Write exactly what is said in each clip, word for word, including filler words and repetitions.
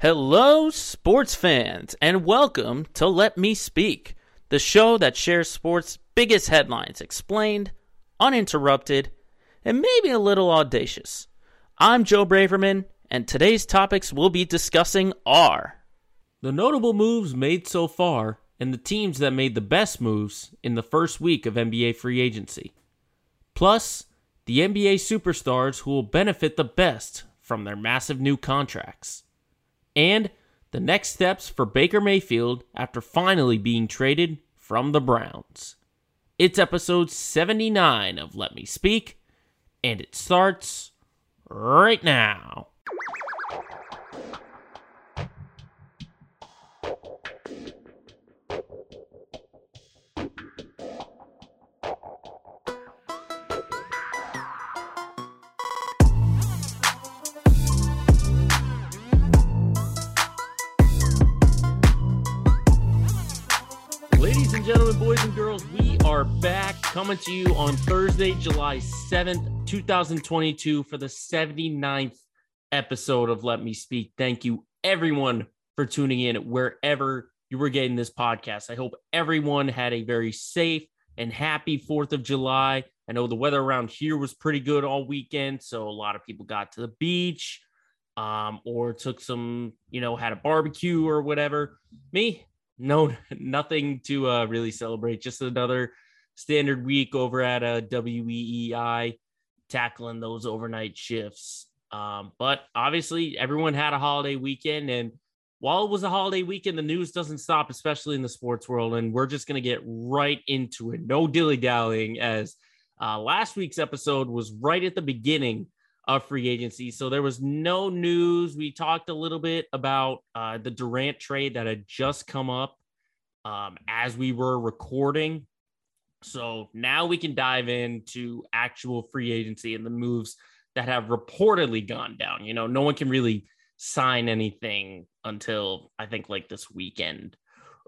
Hello, sports fans, and welcome to Let Me Speak, the show that shares sports' biggest headlines explained, uninterrupted, and maybe a little audacious. I'm Joe Braverman, and today's topics we'll be discussing are the notable moves made so far and the teams that made the best moves in the first week of N B A free agency, plus the N B A superstars who will benefit the best from their massive new contracts, and the next steps for Baker Mayfield after finally being traded from the Browns. It's episode seventy-nine of Let Me Speak, and it starts right now. Gentlemen, boys and girls, we are back, coming to you on Thursday, July seventh, twenty twenty-two for the seventy-ninth episode of Let Me Speak. Thank you, everyone, for tuning in wherever you were getting this podcast. I hope everyone had a very safe and happy fourth of July. I know the weather around here was pretty good all weekend, so a lot of people got to the beach um, or took some, you know, had a barbecue or whatever. Me? No, nothing to uh, really celebrate. Just another standard week over at uh, W E E I, tackling those overnight shifts. Um, but obviously, everyone had a holiday weekend. And while it was a holiday weekend, the news doesn't stop, especially in the sports world. And we're just going to get right into it. No dilly-dallying, as uh, last week's episode was right at the beginning of free agency. So there was no news. We talked a little bit about uh, the Durant trade that had just come up um, as we were recording. So now we can dive into actual free agency and the moves that have reportedly gone down. You know, no one can really sign anything until I think like this weekend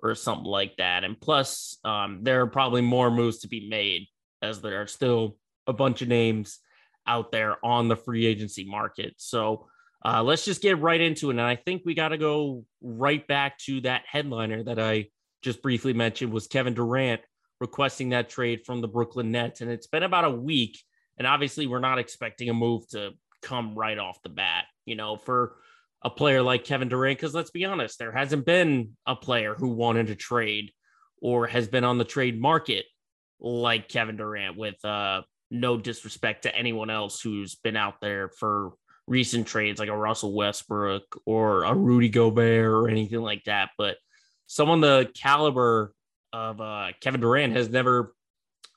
or something like that. And plus um, there are probably more moves to be made, as there are still a bunch of names out there on the free agency market. So uh, let's just get right into it. And I think we got to go right back to that headliner that I just briefly mentioned, was Kevin Durant requesting that trade from the Brooklyn Nets. And it's been about a week. And obviously we're not expecting a move to come right off the bat, you know, for a player like Kevin Durant, because let's be honest, there hasn't been a player who wanted to trade or has been on the trade market like Kevin Durant, with uh no disrespect to anyone else who's been out there for recent trades, like a Russell Westbrook or a Rudy Gobert or anything like that. But someone the caliber of uh, Kevin Durant has never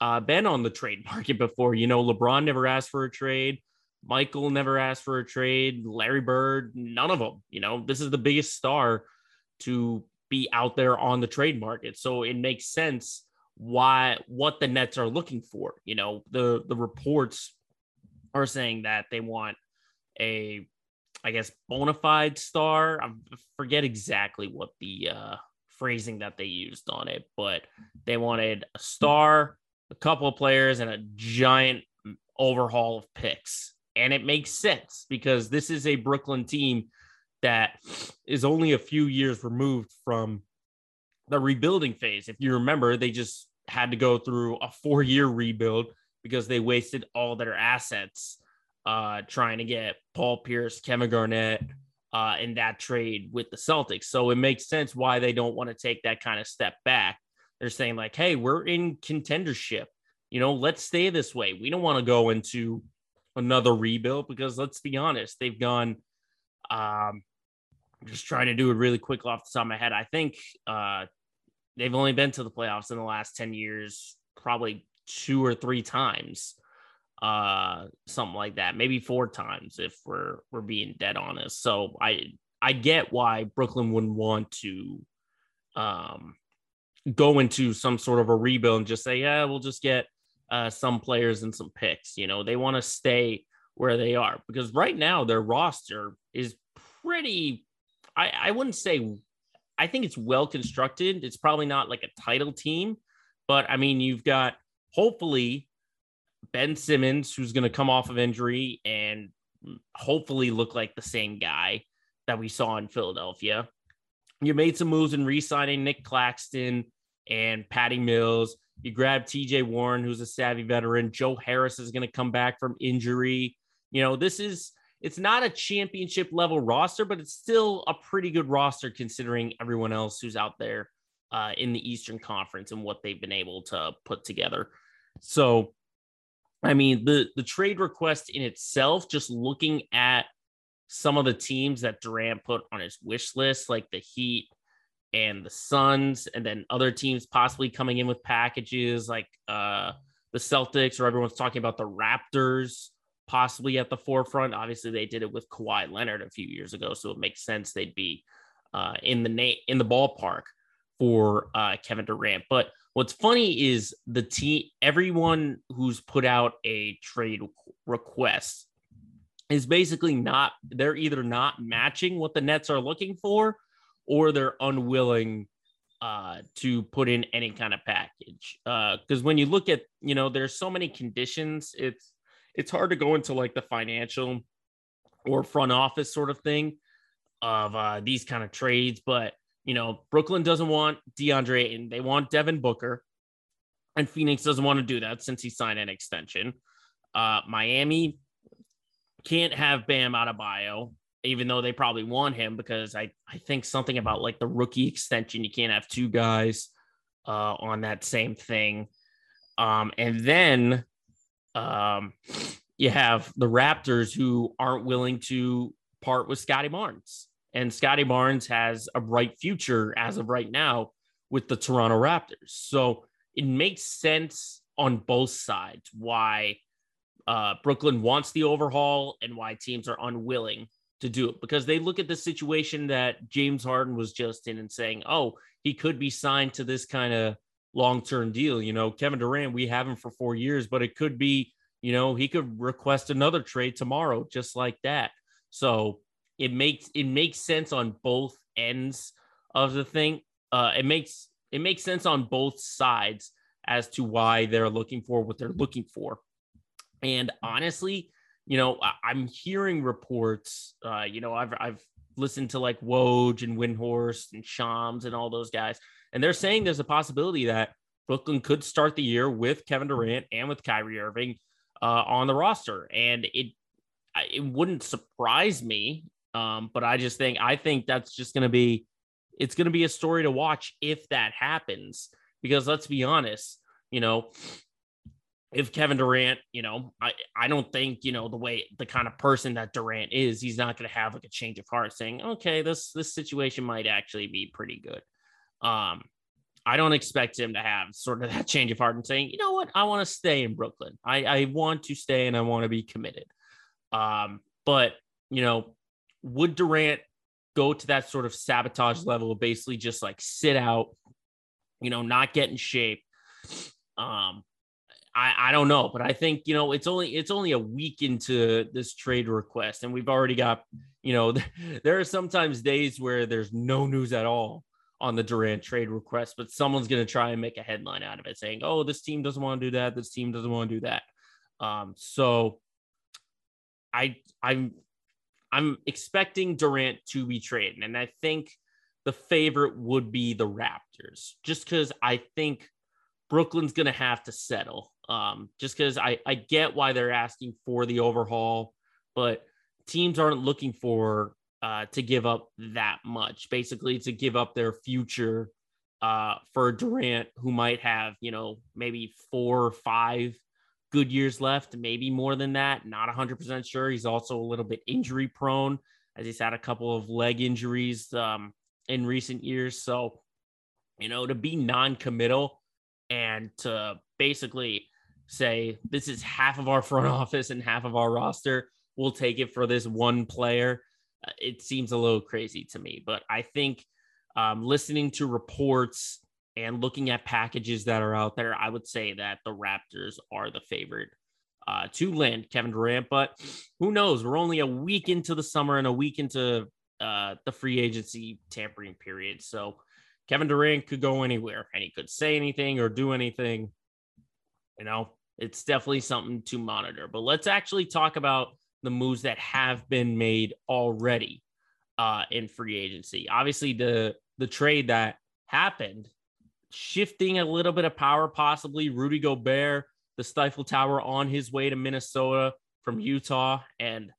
uh, been on the trade market before. You know, LeBron never asked for a trade. Michael never asked for a trade. Larry Bird, none of them. You know, this is the biggest star to be out there on the trade market. So it makes sense why what the Nets are looking for. You know, the the reports are saying that they want a, I guess, bona fide star. I forget exactly what the uh, phrasing that they used on it, but they wanted a star, a couple of players, and a giant overhaul of picks. And it makes sense, because this is a Brooklyn team that is only a few years removed from the rebuilding phase. If you remember, they just had to go through a four-year rebuild because they wasted all their assets uh, trying to get Paul Pierce, Kevin Garnett uh, in that trade with the Celtics. So it makes sense why they don't want to take that kind of step back. They're saying like, hey, we're in contendership. You know, let's stay this way. We don't want to go into another rebuild, because let's be honest, they've gone um, – just trying to do it really quick off the top of my head. I think uh, they've only been to the playoffs in the last ten years, probably two or three times, uh, something like that. Maybe four times if we're we're being dead honest. So I I get why Brooklyn wouldn't want to um, go into some sort of a rebuild and just say, yeah, we'll just get uh, some players and some picks. You know, they want to stay where they are, because right now their roster is pretty. I, I wouldn't say, I think it's well constructed. It's probably not like a title team, but I mean, you've got hopefully Ben Simmons, who's going to come off of injury and hopefully look like the same guy. that we saw in Philadelphia. You made some moves in re-signing Nick Claxton and Patty Mills. You grabbed T J Warren, who's a savvy veteran. Joe Harris is going to come back from injury. You know, this is, it's not a championship level roster, but it's still a pretty good roster considering everyone else who's out there uh, in the Eastern Conference and what they've been able to put together. So, I mean, the, the trade request in itself, just looking at some of the teams that Durant put on his wish list, like the Heat and the Suns, and then other teams possibly coming in with packages like uh, the Celtics, or everyone's talking about the Raptors possibly at the forefront. Obviously, they did it with Kawhi Leonard a few years ago, so it makes sense they'd be uh, in the na- in the ballpark for uh, Kevin Durant. But what's funny is the team, everyone who's put out a trade request is basically not, they're either not matching what the Nets are looking for, or they're unwilling uh, to put in any kind of package. Because uh, when you look at, you know, there's so many conditions, it's, it's hard to go into like the financial or front office sort of thing of uh, these kind of trades. But, you know, Brooklyn doesn't want DeAndre Ayton, they want Devin Booker, and Phoenix doesn't want to do that since he signed an extension. Uh, Miami can't have Bam Adebayo, even though they probably want him, because I, I think something about like the rookie extension, you can't have two guys uh, on that same thing. Um, and then um, you have the Raptors, who aren't willing to part with Scotty Barnes, and Scotty Barnes has a bright future as of right now with the Toronto Raptors. So it makes sense on both sides why uh, Brooklyn wants the overhaul and why teams are unwilling to do it, because they look at the situation that James Harden was just in and saying, oh, he could be signed to this kind of long-term deal. You know, Kevin Durant, we have him for four years, but it could be, you know, he could request another trade tomorrow, just like that. So it makes, it makes sense on both ends of the thing. Uh, it makes, it makes sense on both sides as to why they're looking for what they're looking for. And honestly, you know, I'm hearing reports, uh, you know, I've, I've listened to like Woj and Windhorst and Shams and all those guys, and they're saying there's a possibility that Brooklyn could start the year with Kevin Durant and with Kyrie Irving uh, on the roster. And it, it wouldn't surprise me. Um, but I just think, I think that's just going to be, it's going to be a story to watch if that happens, because let's be honest, you know, if Kevin Durant, you know, I, I don't think, you know, the way, the kind of person that Durant is, he's not going to have like a change of heart saying, okay, this, this situation might actually be pretty good. Um, I don't expect him to have sort of that change of heart and saying, you know what, I want to stay in Brooklyn. I, I want to stay and I want to be committed. Um, but, you know, would Durant go to that sort of sabotage level, basically just like sit out, you know, not get in shape? Um, I, I don't know, but I think, you know, it's only, it's only a week into this trade request, and we've already got, you know, there are sometimes days where there's no news at all on the Durant trade request, but someone's going to try and make a headline out of it saying, oh, this team doesn't want to do that. This team doesn't want to do that. Um, so I, I'm, I'm expecting Durant to be traded. And I think the favorite would be the Raptors, just because I think Brooklyn's going to have to settle. Um, just because I, I get why they're asking for the overhaul, but teams aren't looking for uh, to give up that much, basically to give up their future uh, for Durant, who might have, you know, maybe four or five good years left, maybe more than that. Not one hundred percent sure. He's also a little bit injury prone, as he's had a couple of leg injuries um, in recent years. So, you know, to be non-committal and to basically say, this is half of our front office and half of our roster, we'll take it for this one player, it seems a little crazy to me. But I think um, listening to reports and looking at packages that are out there, I would say that the Raptors are the favorite uh, to land Kevin Durant. But who knows? We're only a week into the summer and a week into uh, the free agency tampering period. So Kevin Durant could go anywhere, and he could say anything or do anything. You know, it's definitely something to monitor. But let's actually talk about the moves that have been made already uh, in free agency. Obviously, the the trade that happened, shifting a little bit of power, possibly Rudy Gobert, the Stifle Tower, on his way to Minnesota from Utah. And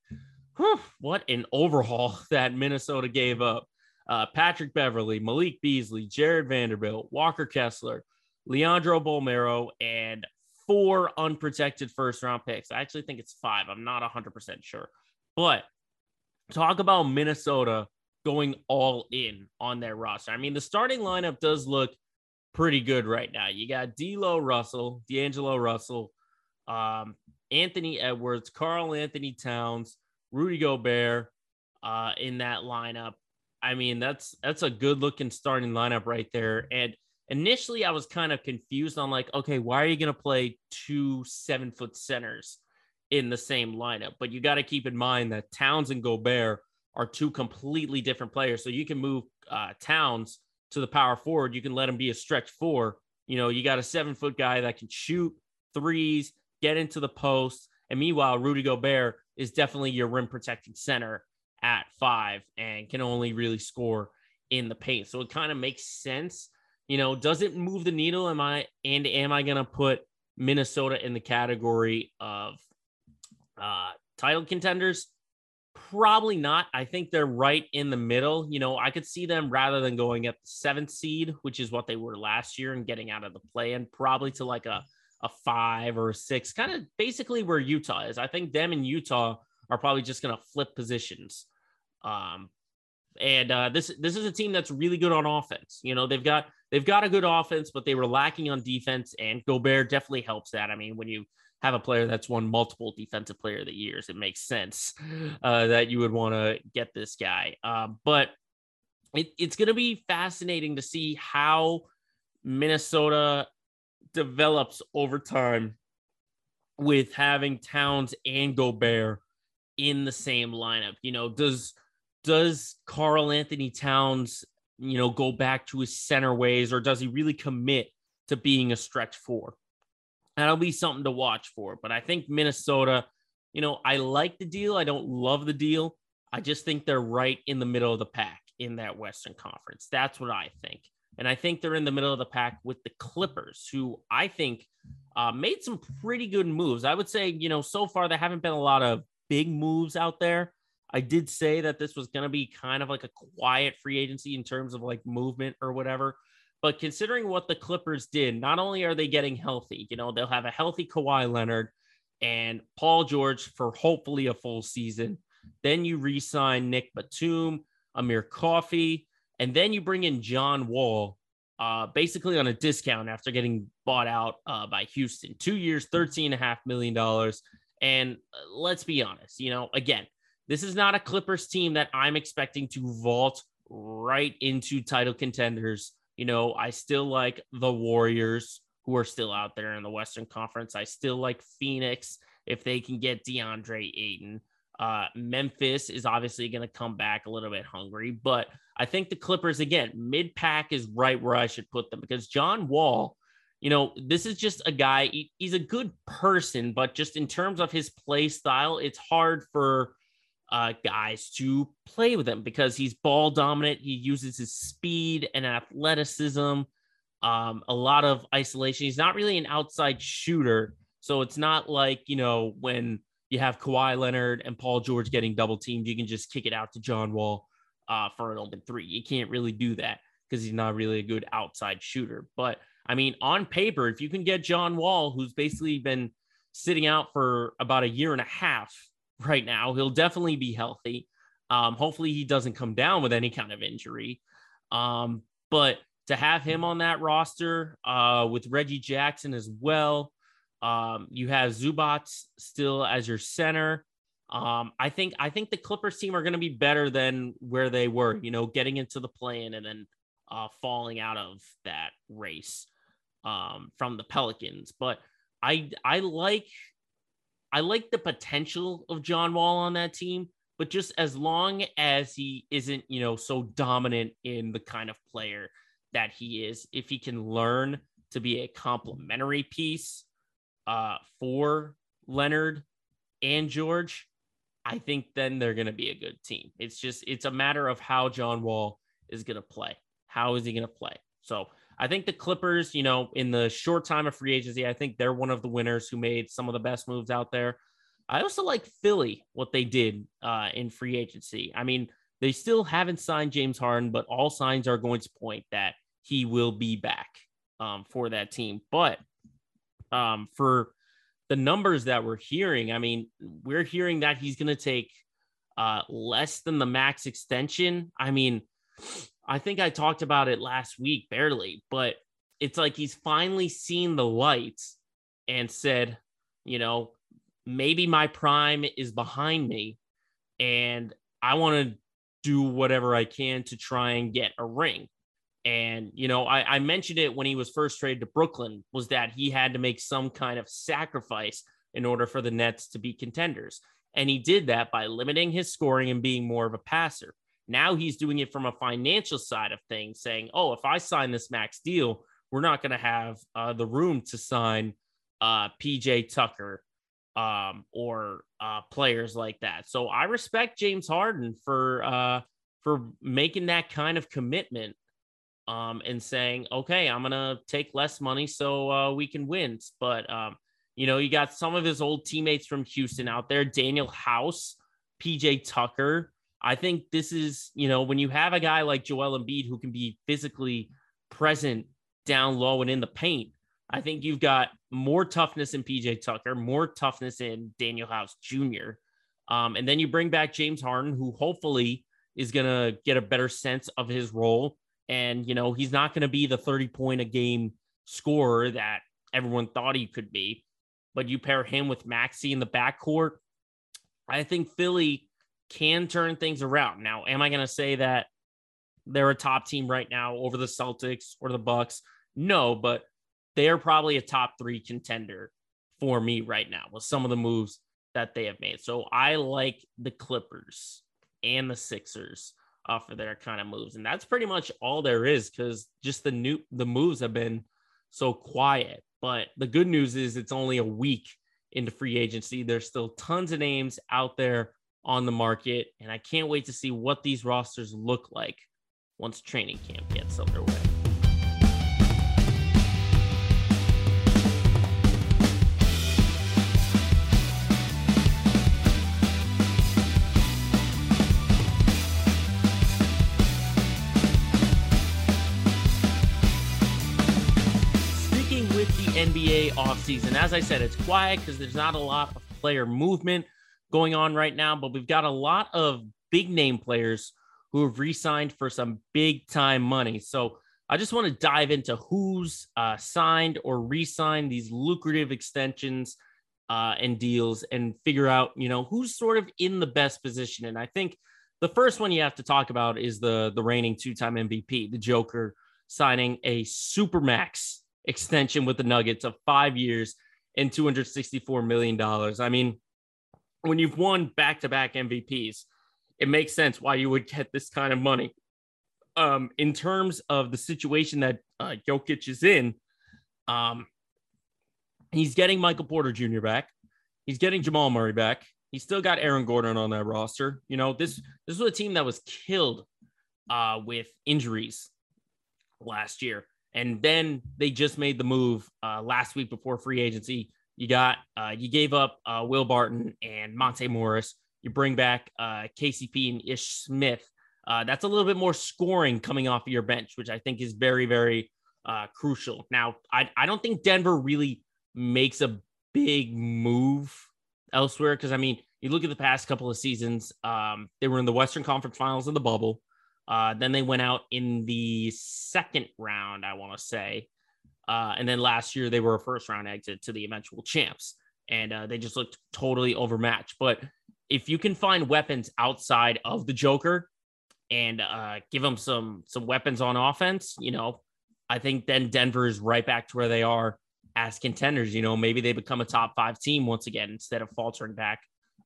whew, what an overhaul that Minnesota gave up. Uh, Patrick Beverley, Malik Beasley, Jared Vanderbilt, Walker Kessler, Leandro Bolmero, and four unprotected first-round picks. I actually think it's five. I'm not one hundred percent sure. But talk about Minnesota going all in on their roster. I mean, the starting lineup does look pretty good right now. You got D'Lo Russell, D'Angelo Russell, um, Anthony Edwards, Karl-Anthony Towns, Rudy Gobert uh, in that lineup. I mean, that's that's a good-looking starting lineup right there. And initially, I was kind of confused on like, okay, why are you going to play two seven-foot centers in the same lineup? But you got to keep in mind that Towns and Gobert are two completely different players. So you can move uh, Towns to the power forward. You can let him be a stretch four. You know, you got a seven-foot guy that can shoot threes, get into the post. And meanwhile, Rudy Gobert is definitely your rim-protecting center at five and can only really score in the paint. So it kind of makes sense. You know, does it move the needle? Am I, and am I going to put Minnesota in the category of uh, title contenders? Probably not. I think they're right in the middle. You know, I could see them, rather than going at the seventh seed, which is what they were last year, and getting out of the play-in, probably to like a, a five or a six, kind of basically where Utah is. I think them and Utah are probably just going to flip positions. Um, and uh, this this is a team that's really good on offense. You know, they've got they've got a good offense, but they were lacking on defense, and Gobert definitely helps that. I mean, when you have a player that's won multiple defensive player of the years, it makes sense uh, that you would want to get this guy. Uh, but it, it's going to be fascinating to see how Minnesota develops over time with having Towns and Gobert in the same lineup. You know, does does Karl-Anthony Towns, you know, go back to his center ways, or does he really commit to being a stretch four? That'll be something to watch for. But I think Minnesota, you know, I like the deal. I don't love the deal. I just think they're right in the middle of the pack in that Western Conference. That's what I think. And I think they're in the middle of the pack with the Clippers, who I think uh, made some pretty good moves. I would say, you know, so far there haven't been a lot of big moves out there. I did say that this was going to be kind of like a quiet free agency in terms of like movement or whatever. But considering what the Clippers did, not only are they getting healthy, you know, they'll have a healthy Kawhi Leonard and Paul George for hopefully a full season. Then you re-sign Nick Batum, Amir Coffey, and then you bring in John Wall, uh, basically on a discount after getting bought out uh, by Houston. Two years, thirteen point five million dollars. And let's be honest, you know, again, this is not a Clippers team that I'm expecting to vault right into title contenders. You know, I still like the Warriors, who are still out there in the Western Conference. I still like Phoenix if they can get DeAndre Ayton. Uh, Memphis is obviously going to come back a little bit hungry, but I think the Clippers, again, mid-pack is right where I should put them, because John Wall, you know, this is just a guy, he, he's a good person, but just in terms of his play style, it's hard for uh, guys to play with him because he's ball dominant. He uses his speed and athleticism, um, a lot of isolation. He's not really an outside shooter. So it's not like, you know, when you have Kawhi Leonard and Paul George getting double teamed, you can just kick it out to John Wall uh, for an open three. You can't really do that because he's not really a good outside shooter. But I mean, on paper, if you can get John Wall, who's basically been sitting out for about a year and a half right now, he'll definitely be healthy. Um, hopefully he doesn't come down with any kind of injury. Um, but to have him on that roster uh, with Reggie Jackson as well, Um, you have Zubac still as your center. Um, I think I think the Clippers team are going to be better than where they were, you know, getting into the play-in and then uh, falling out of that race um, from the Pelicans. But I I like I like the potential of John Wall on that team, but just as long as he isn't, you know, so dominant in the kind of player that he is. If he can learn to be a complementary piece Uh, for Leonard and George, I think then they're going to be a good team. It's just, it's a matter of how John Wall is going to play. How is he going to play? So I think the Clippers, you know, in the short time of free agency, I think they're one of the winners who made some of the best moves out there. I also like Philly, what they did uh, in free agency. I mean, they still haven't signed James Harden, but all signs are going to point that he will be back um, for that team. But um, for the numbers that we're hearing, I mean, we're hearing that he's going to take uh, less than the max extension. I mean, I think I talked about it last week, barely, but it's like he's finally seen the light and said, you know, maybe my prime is behind me and I want to do whatever I can to try and get a ring. And, you know, I, I mentioned it when he was first traded to Brooklyn, was that he had to make some kind of sacrifice in order for the Nets to be contenders. And he did that by limiting his scoring and being more of a passer. Now he's doing it from a financial side of things, saying, oh, if I sign this max deal, we're not going to have uh, the room to sign uh, P J Tucker um, or uh, players like that. So I respect James Harden for uh, for making that kind of commitment. Um, and saying, okay, I'm going to take less money so uh, we can win. But, um, you know, you got some of his old teammates from Houston out there, Daniel House, P J Tucker. I think this is, you know, when you have a guy like Joel Embiid who can be physically present down low and in the paint, I think you've got more toughness in P J Tucker, more toughness in Daniel House Junior Um, and then you bring back James Harden, who hopefully is going to get a better sense of his role. And, you know, he's not going to be the thirty point a game scorer that everyone thought he could be, but you pair him with Maxey in the backcourt. I think Philly can turn things around. Now, am I going to say that they're a top team right now over the Celtics or the Bucks? No, but they are probably a top three contender for me right now with some of the moves that they have made. So I like the Clippers and the Sixers Uh, for their kind of moves. And that's pretty much all there is, because just the new the moves have been so quiet. But the good news is it's only a week into free agency. There's still tons of names out there on the market, and I can't wait to see what these rosters look like once training camp gets underway. N B A offseason. As I said, it's quiet because there's not a lot of player movement going on right now, but we've got a lot of big name players who have re-signed for some big time money. So I just want to dive into who's uh, signed or re-signed these lucrative extensions uh, and deals and figure out, you know, who's sort of in the best position. And I think the first one you have to talk about is the, the reigning two-time M V P, the Joker, signing a Supermax extension with the Nuggets of five years and two hundred sixty-four million dollars. I mean, when you've won back-to-back M V Ps, it makes sense why you would get this kind of money. Um, in terms of the situation that uh, Jokic is in, um, he's getting Michael Porter Junior back. He's getting Jamal Murray back. He's still got Aaron Gordon on that roster. You know, this, this was a team that was killed uh, with injuries last year. And then they just made the move uh, last week before free agency. You got, uh, you gave up uh, Will Barton and Monte Morris. You bring back uh, K C P and Ish Smith. Uh, that's a little bit more scoring coming off of your bench, which I think is very, very uh, crucial. Now, I, I don't think Denver really makes a big move elsewhere because, I mean, you look at the past couple of seasons, um, they were in the Western Conference Finals in the bubble. Uh, then they went out in the second round, I want to say. Uh, and then last year, they were a first round exit to the eventual champs. And uh, they just looked totally overmatched. But if you can find weapons outside of the Joker and uh, give them some, some weapons on offense, you know, I think then Denver is right back to where they are as contenders. You know, maybe they become a top five team once again, instead of faltering back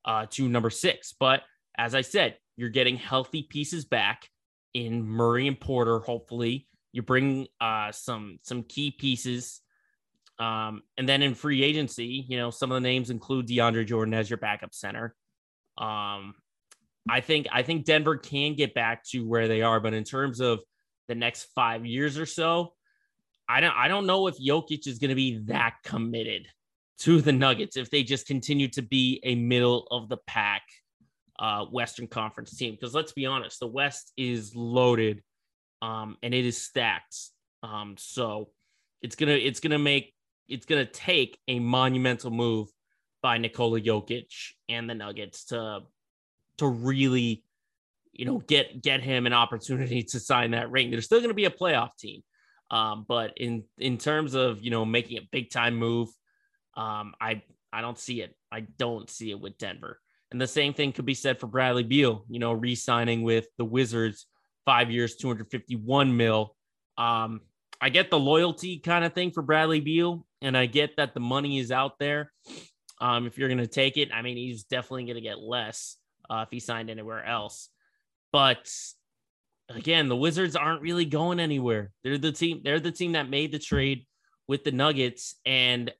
uh, to number six. But as I said, you're getting healthy pieces back in Murray and Porter. Hopefully you bring uh, some, some key pieces. Um, and then in free agency, you know, some of the names include DeAndre Jordan as your backup center. Um, I think I think Denver can get back to where they are, but in terms of the next five years or so, I don't I don't know if Jokic is going to be that committed to the Nuggets if they just continue to be a middle of the pack uh, Western Conference team. Because let's be honest, the West is loaded um, and it is stacked. Um, so it's gonna it's gonna make it's gonna take a monumental move by Nikola Jokic and the Nuggets to to really, you know, get get him an opportunity to sign that ring. They're still going to be a playoff team, um, but in in terms of, you know, making a big time move, um, I I don't see it. I don't see it with Denver. And the same thing could be said for Bradley Beal. You know, re-signing with the Wizards, five years, two hundred fifty-one mil. Um, I get the loyalty kind of thing for Bradley Beal, and I get that the money is out there. Um, if you're going to take it, I mean, he's definitely going to get less uh, if he signed anywhere else. But again, the Wizards aren't really going anywhere. They're the team. They're the team that made the trade with the Nuggets. And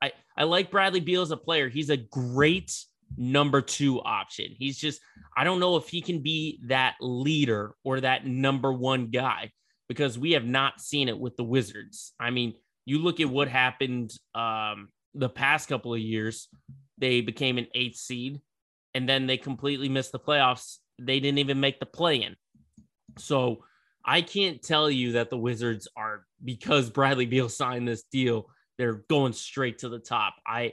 I, I like Bradley Beal as a player. He's a great number two option. He's just, I don't know if he can be that leader or that number one guy, because we have not seen it with the Wizards. I mean, you look at what happened um, the past couple of years. They became an eighth seed, and then they completely missed the playoffs. They didn't even make the play-in. So I can't tell you that the Wizards are, because Bradley Beal signed this deal, they're going straight to the top. I,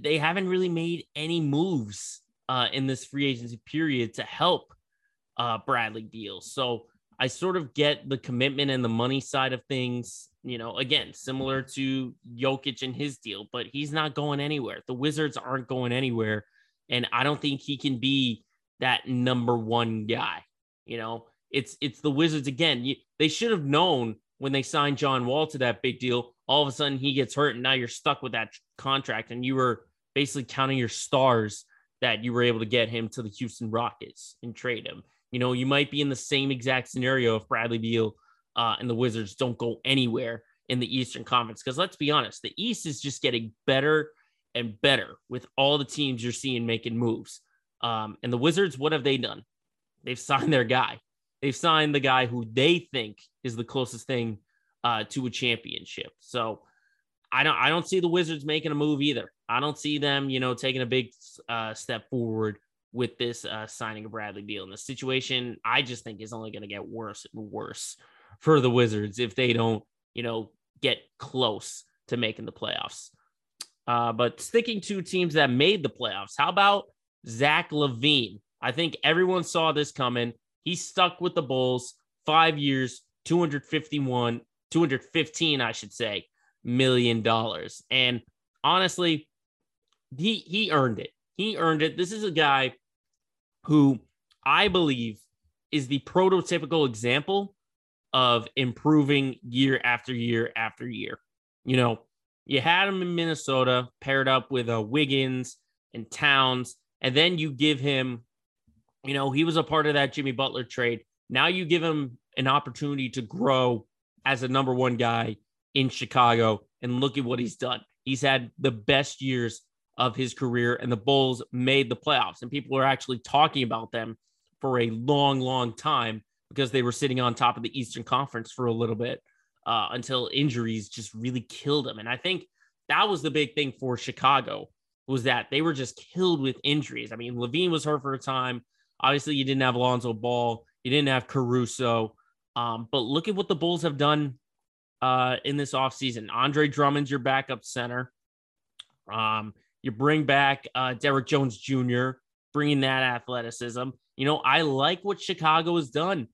they haven't really made any moves uh, in this free agency period to help uh, Bradley Beal. So I sort of get the commitment and the money side of things, you know, again, similar to Jokic and his deal, but he's not going anywhere. The Wizards aren't going anywhere. And I don't think he can be that number one guy. You know, it's, it's the Wizards again. You, they should have known when they signed John Wall to that big deal, all of a sudden he gets hurt and now you're stuck with that contract. And you were basically counting your stars that you were able to get him to the Houston Rockets and trade him. You know, you might be in the same exact scenario if Bradley Beal uh, and the Wizards don't go anywhere in the Eastern Conference. Because let's be honest, the East is just getting better and better with all the teams you're seeing making moves. Um, and the Wizards, what have they done? They've signed their guy. They've signed the guy who they think is the closest thing uh, to a championship. So I don't, I don't see the Wizards making a move either. I don't see them, you know, taking a big uh, step forward with this uh, signing of Bradley Beal. And the situation, I just think, is only going to get worse and worse for the Wizards if they don't, you know, get close to making the playoffs. Uh, but sticking to teams that made the playoffs, how about Zach LaVine? I think everyone saw this coming. He stuck with the Bulls five years, two hundred fifty-one, two hundred fifteen, I should say, million dollars. And honestly, he, he earned it. He earned it. This is a guy who I believe is the prototypical example of improving year after year after year. You know, you had him in Minnesota paired up with uh, Wiggins and Towns. And then you give him, you know, he was a part of that Jimmy Butler trade. Now you give him an opportunity to grow as a number one guy in Chicago. And look at what he's done. He's had the best years of his career, and the Bulls made the playoffs. And people were actually talking about them for a long, long time because they were sitting on top of the Eastern Conference for a little bit uh, until injuries just really killed them. And I think that was the big thing for Chicago, was that they were just killed with injuries. I mean, LaVine was hurt for a time. Obviously, you didn't have Lonzo Ball. You didn't have Caruso. Um, but look at what the Bulls have done uh, in this offseason. Andre Drummond's your backup center. Um, you bring back uh, Derrick Jones Junior, bringing that athleticism. You know, I like what Chicago has done.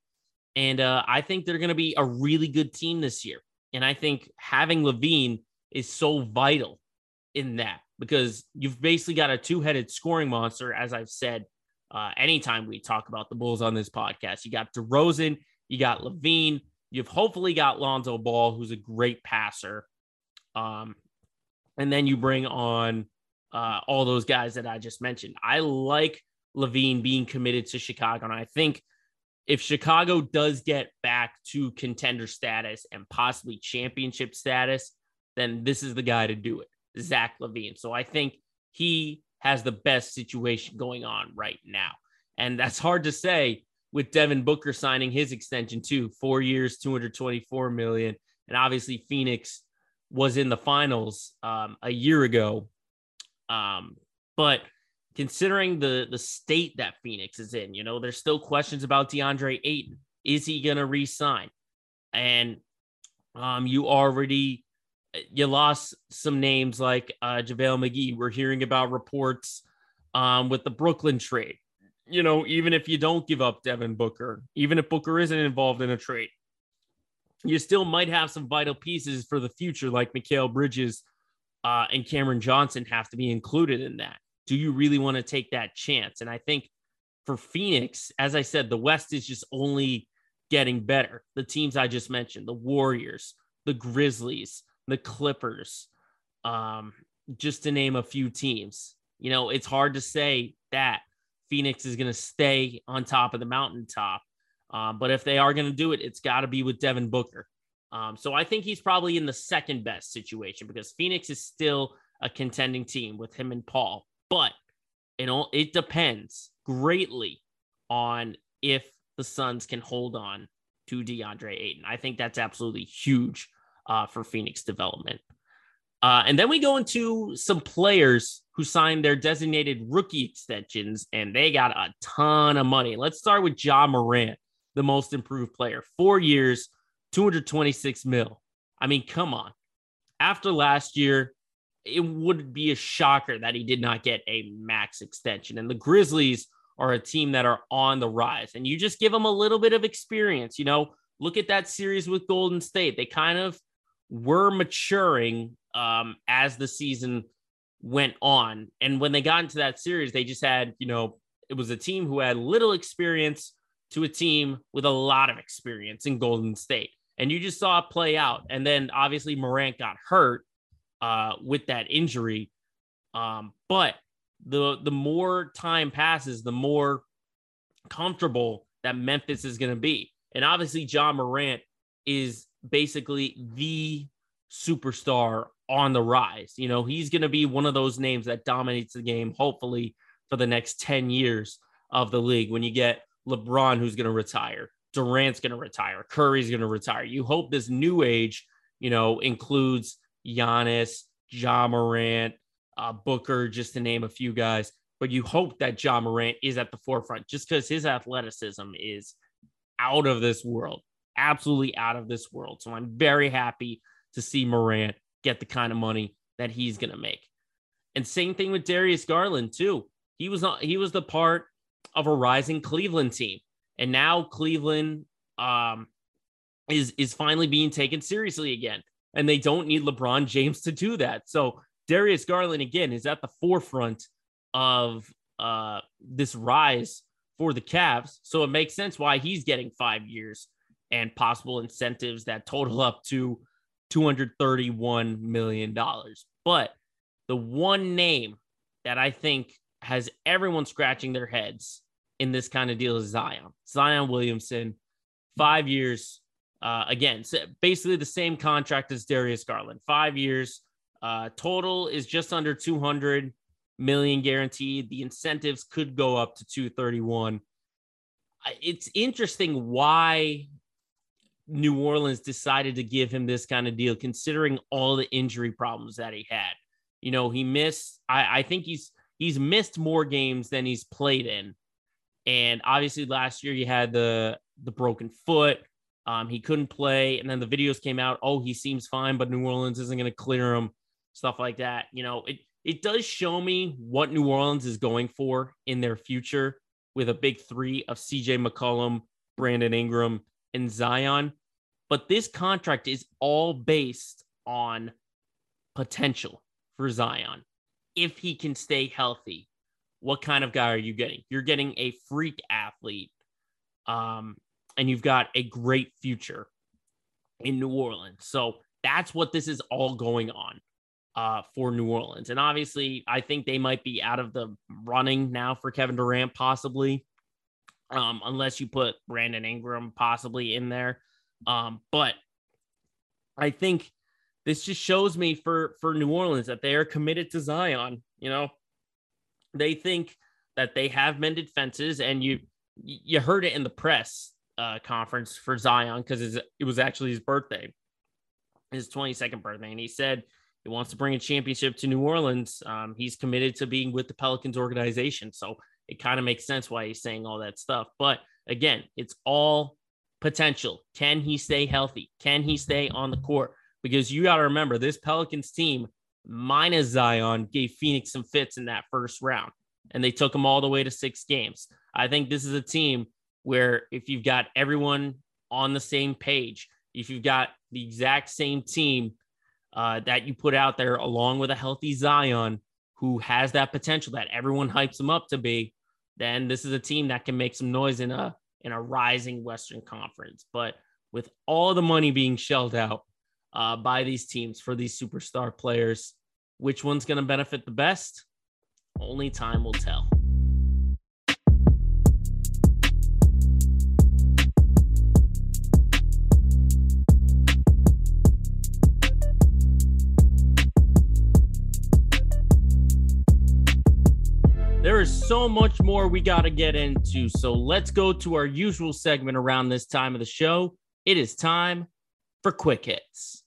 And uh, I think they're going to be a really good team this year. And I think having LaVine is so vital in that, because you've basically got a two-headed scoring monster, as I've said, uh, anytime we talk about the Bulls on this podcast. You got DeRozan, you got LaVine, you've hopefully got Lonzo Ball, who's a great passer. Um, and then you bring on uh, all those guys that I just mentioned. I like LaVine being committed to Chicago, and I think if Chicago does get back to contender status and possibly championship status, then this is the guy to do it. Zach LaVine. So I think he has the best situation going on right now. And that's hard to say with Devin Booker signing his extension too, four years, two hundred twenty-four million dollars. And obviously Phoenix was in the finals um, a year ago. Um, but considering the, the state that Phoenix is in, you know, there's still questions about DeAndre Ayton. Is he going to re-sign? And um, you already, you lost some names like uh, JaVale McGee. We're hearing about reports um, with the Brooklyn trade. You know, even if you don't give up Devin Booker, even if Booker isn't involved in a trade, you still might have some vital pieces for the future, like Mikal Bridges uh, and Cameron Johnson have to be included in that. Do you really want to take that chance? And I think for Phoenix, as I said, the West is just only getting better. The teams I just mentioned, the Warriors, the Grizzlies, the Clippers, um, just to name a few teams. You know, it's hard to say that Phoenix is going to stay on top of the mountaintop. Um, but if they are going to do it, it's got to be with Devin Booker. Um, so I think he's probably in the second best situation because Phoenix is still a contending team with him and Paul. But it, all, it depends greatly on if the Suns can hold on to DeAndre Ayton. I think that's absolutely huge uh, for Phoenix development. Uh, and then we go into some players who signed their designated rookie extensions, and they got a ton of money. Let's start with Ja Morant, the most improved player. Four years, two hundred twenty-six mil. I mean, come on. After last year, it would be a shocker that he did not get a max extension. And the Grizzlies are a team that are on the rise. And you just give them a little bit of experience. You know, look at that series with Golden State. They kind of were maturing um, as the season went on. And when they got into that series, they just had, you know, it was a team who had little experience to a team with a lot of experience in Golden State. And you just saw it play out. And then obviously Morant got hurt uh, with that injury. Um, but the, the more time passes, the more comfortable that Memphis is going to be. And obviously John Morant is basically the superstar on the rise. You know, he's going to be one of those names that dominates the game, hopefully for the next ten years of the league. When you get LeBron, who's going to retire, Durant's going to retire, Curry's going to retire. You hope this new age, you know, includes Giannis, Ja Morant, uh, Booker, just to name a few guys, but you hope that Ja Morant is at the forefront just because his athleticism is out of this world, absolutely out of this world. So I'm very happy to see Morant get the kind of money that he's going to make. And same thing with Darius Garland too. He was not, he was the part of a rising Cleveland team. And now Cleveland um, is, is finally being taken seriously again. And they don't need LeBron James to do that. So Darius Garland again is at the forefront of uh, this rise for the Cavs. So it makes sense why he's getting five years and possible incentives that total up to two hundred thirty-one million dollars. But the one name that I think has everyone scratching their heads in this kind of deal is Zion. Zion Williamson, five years. Uh, again, so basically the same contract as Darius Garland, five years. Uh, total is just under two hundred million guaranteed. The incentives could go up to two thirty-one. It's interesting why New Orleans decided to give him this kind of deal, considering all the injury problems that he had. You know, he missed, I, I think he's, he's missed more games than he's played in. And obviously last year you had the, the broken foot. Um, he couldn't play. And then the videos came out. Oh, he seems fine, but New Orleans isn't going to clear him. Stuff like that. You know, it, it does show me what New Orleans is going for in their future with a big three of C J McCollum, Brandon Ingram, and Zion. But this contract is all based on potential for Zion. If he can stay healthy, what kind of guy are you getting? You're getting a freak athlete, um, and you've got a great future in New Orleans. So that's what this is all going on uh, for New Orleans. And obviously, I think they might be out of the running now for Kevin Durant, possibly, um, unless you put Brandon Ingram possibly in there. Um, but I think this just shows me for, for New Orleans that they are committed to Zion. You know, they think that they have mended fences, and you you heard it in the press uh, conference for Zion, because it was actually his birthday, his twenty-second birthday, and he said he wants to bring a championship to New Orleans. Um, he's committed to being with the Pelicans organization, so it kind of makes sense why he's saying all that stuff. But again, it's all potential. Can he stay healthy? Can he stay on the court? Because you got to remember, this Pelicans team, minus Zion, gave Phoenix some fits in that first round, and they took them all the way to six games. I think this is a team where if you've got everyone on the same page, if you've got the exact same team uh, that you put out there, along with a healthy Zion who has that potential that everyone hypes him up to be, then this is a team that can make some noise in a in a rising Western Conference. But with all the money being shelled out uh, by these teams for these superstar players, which one's going to benefit the best? Only time will tell. There is so much more we got to get into, so let's go to our usual segment around this time of the show. It is time for Quick Hits.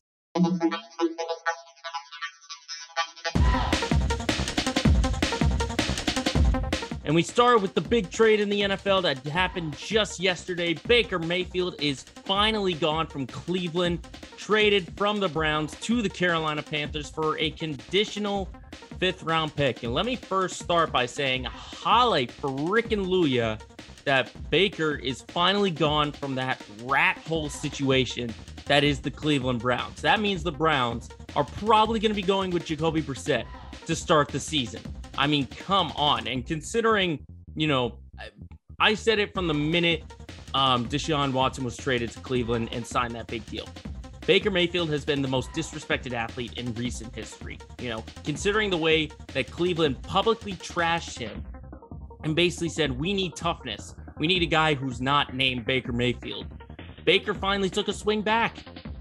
And we start with the big trade in the N F L that happened just yesterday. Baker Mayfield is finally gone from Cleveland, traded from the Browns to the Carolina Panthers for a conditional fifth round pick. And let me first start by saying, holla frickin' Luya, that Baker is finally gone from that rat hole situation that is the Cleveland Browns. That means the Browns are probably going to be going with Jacoby Brissett to start the season. I mean, come on. And considering, you know, I said it from the minute um, Deshaun Watson was traded to Cleveland and signed that big deal. Baker Mayfield has been the most disrespected athlete in recent history. You know, considering the way that Cleveland publicly trashed him and basically said, we need toughness. We need a guy who's not named Baker Mayfield. Baker finally took a swing back,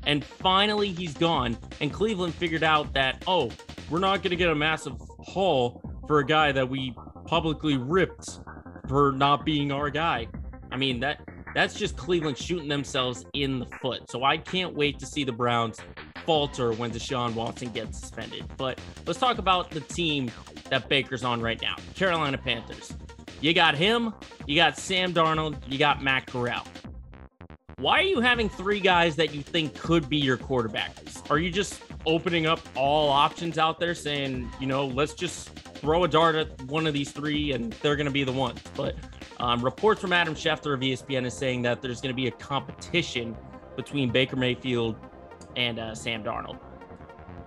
and finally he's gone. And Cleveland figured out that, oh, we're not going to get a massive haul for a guy that we publicly ripped for not being our guy. I mean, that that's just Cleveland shooting themselves in the foot. So I can't wait to see the Browns falter when Deshaun Watson gets suspended. But let's talk about the team that Baker's on right now, Carolina Panthers. You got him, you got Sam Darnold, you got Matt Corral. Why are you having three guys that you think could be your quarterbacks? Are you just opening up all options out there saying, you know, let's just throw a dart at one of these three and they're going to be the ones? But um, reports from Adam Schefter of E S P N is saying that there's going to be a competition between Baker Mayfield and uh, Sam Darnold.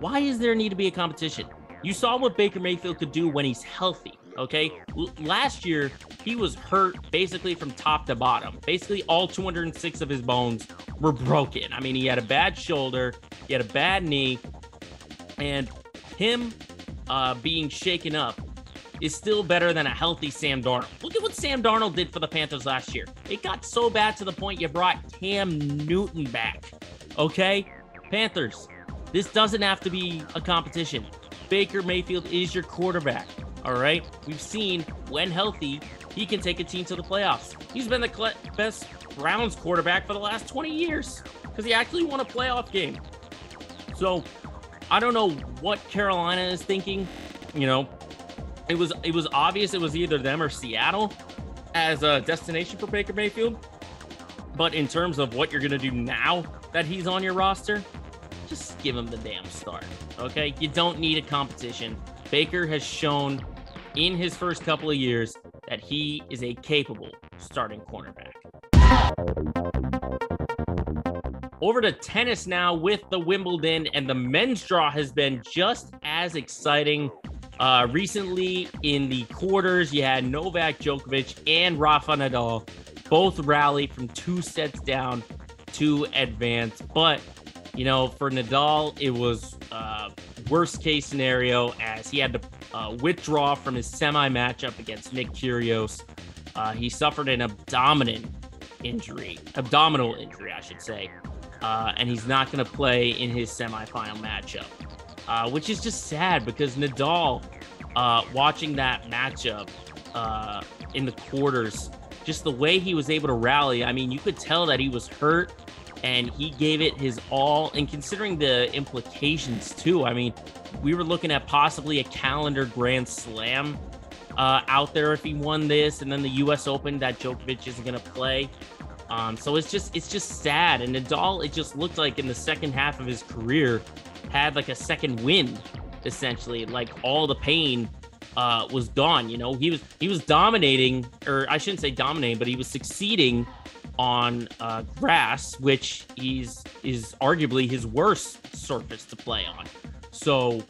Why is there need to be a competition? You saw what Baker Mayfield could do when he's healthy. Okay. L- last year, he was hurt basically from top to bottom. Basically all two hundred six of his bones were broken. I mean, he had a bad shoulder, he had a bad knee, and him Uh, being shaken up is still better than a healthy Sam Darnold. Look at what Sam Darnold did for the Panthers last year. It got so bad to the point you brought Cam Newton back. Okay? Panthers, this doesn't have to be a competition. Baker Mayfield is your quarterback. All right? We've seen when healthy, he can take a team to the playoffs. He's been the cl- best Browns quarterback for the last twenty years because he actually won a playoff game. So I don't know what Carolina is thinking. You know, it was it was obvious it was either them or Seattle as a destination for Baker Mayfield. But in terms of what you're going to do now that he's on your roster, just give him the damn start, okay? You don't need a competition. Baker has shown in his first couple of years that he is a capable starting cornerback. Over to tennis now with the Wimbledon, and the men's draw has been just as exciting. Uh, recently in the quarters, you had Novak Djokovic and Rafa Nadal both rally from two sets down to advance. But, you know, for Nadal, it was uh, worst case scenario as he had to uh, withdraw from his semi matchup against Nick Kyrgios. Uh, he suffered an abdominal injury, abdominal injury, I should say. Uh, and he's not going to play in his semifinal matchup, uh, which is just sad because Nadal uh, watching that matchup uh, in the quarters, just the way he was able to rally. I mean, you could tell that he was hurt and he gave it his all. And considering the implications too, I mean, we were looking at possibly a calendar grand slam uh, out there if he won this, and then the U S Open that Djokovic isn't going to play. Um, so it's just it's just sad. And Nadal, it just looked like in the second half of his career, had like a second wind, essentially. Like all the pain uh, was gone. You know, he was he was dominating, or I shouldn't say dominating, but he was succeeding on uh, grass, which is is arguably his worst surface to play on. So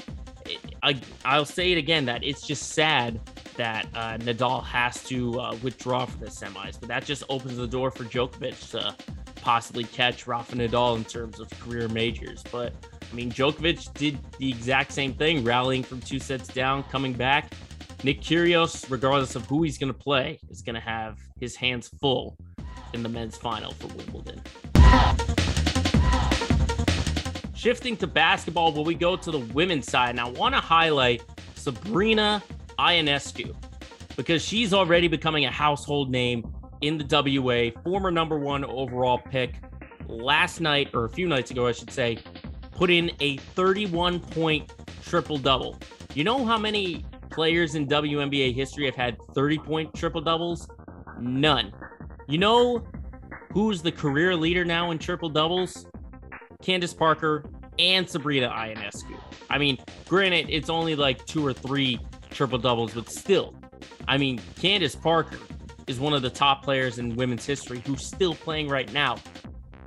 I, I'll say it again, that it's just sad that uh, Nadal has to uh, withdraw from the semis, but that just opens the door for Djokovic to possibly catch Rafa Nadal in terms of career majors. But I mean, Djokovic did the exact same thing, rallying from two sets down, coming back. Nick Kyrgios, regardless of who he's going to play, is going to have his hands full in the men's final for Wimbledon. Shifting to basketball, when we go to the women's side, and I want to highlight Sabrina Ionescu, because she's already becoming a household name in the W A, former number one overall pick. Last night, or a few nights ago, I should say, put in a thirty-one point triple-double. You know how many players in W N B A history have had thirty point triple-doubles? None. You know who's the career leader now in triple-doubles? Candace Parker and Sabrina Ionescu. I mean, granted, it's only like two or three triple doubles, but still, I mean, Candace Parker is one of the top players in women's history who's still playing right now.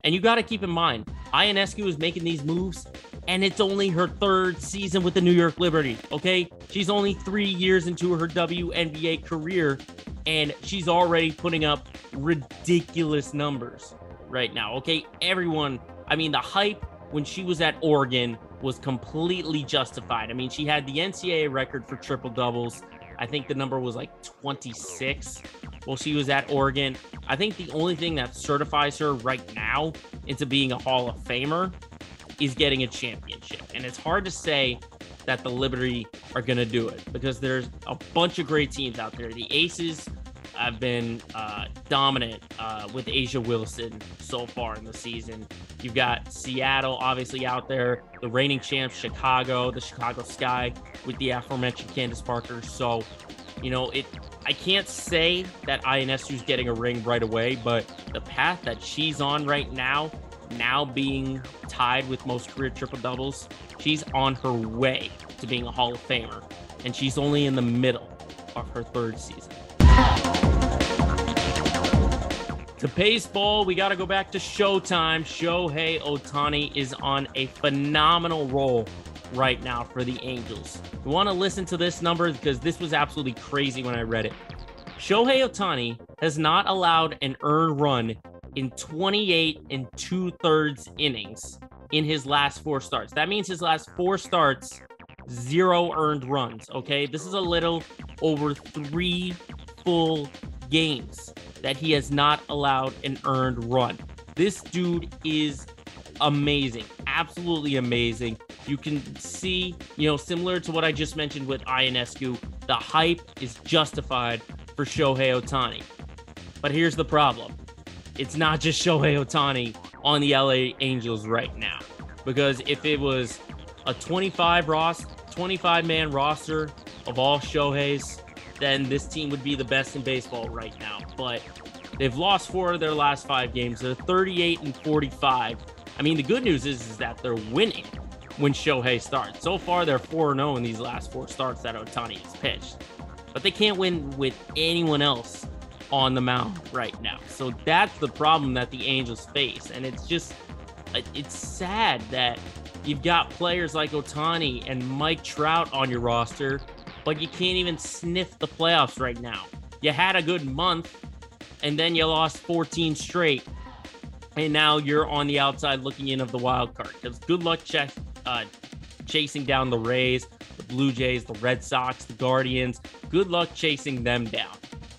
And you got to keep in mind, Ionescu is making these moves, and it's only her third season with the New York Liberty. Okay, she's only three years into her W N B A career, and she's already putting up ridiculous numbers right now. Okay, everyone, I mean, the hype when she was at Oregon was completely justified. I mean, she had the N C A A record for triple doubles. I think the number was like twenty-six while she was at Oregon. I think the only thing that certifies her right now into being a Hall of Famer is getting a championship. And it's hard to say that the Liberty are going to do it, because there's a bunch of great teams out there. The Aces have been uh, dominant uh, with A'ja Wilson so far in the season. You've got Seattle, obviously, out there, the reigning champs, Chicago, the Chicago Sky with the aforementioned Candace Parker. So, you know, it. I can't say that Ionescu's getting a ring right away, but the path that she's on right now, now being tied with most career triple-doubles, she's on her way to being a Hall of Famer, and she's only in the middle of her third season. To baseball, we got to go back to Showtime. Shohei Ohtani is on a phenomenal roll right now for the Angels. You want to listen to this number, because this was absolutely crazy when I read it. Shohei Ohtani has not allowed an earned run in twenty-eight and two-thirds innings in his last four starts. That means his last four starts, zero earned runs, okay? This is a little over three full games that he has not allowed an earned run. This dude is amazing, absolutely amazing. You can see, you know, similar to what I just mentioned with Ionescu, the hype is justified for Shohei Ohtani. But here's the problem. It's not just Shohei Ohtani on the L A Angels right now, because if it was a twenty-five twenty-five man roster of all Shoheis, then this team would be the best in baseball right now. But they've lost four of their last five games. They're thirty-eight and forty-five. I mean, the good news is, is that they're winning when Shohei starts. So far, they're four and oh in these last four starts that Ohtani has pitched. But they can't win with anyone else on the mound right now. So that's the problem that the Angels face. And it's just, it's sad that you've got players like Ohtani and Mike Trout on your roster, but you can't even sniff the playoffs right now. You had a good month, and then you lost fourteen straight, and now you're on the outside looking in of the wild card. Because good luck ch- uh, chasing down the Rays, the Blue Jays, the Red Sox, the Guardians. Good luck chasing them down.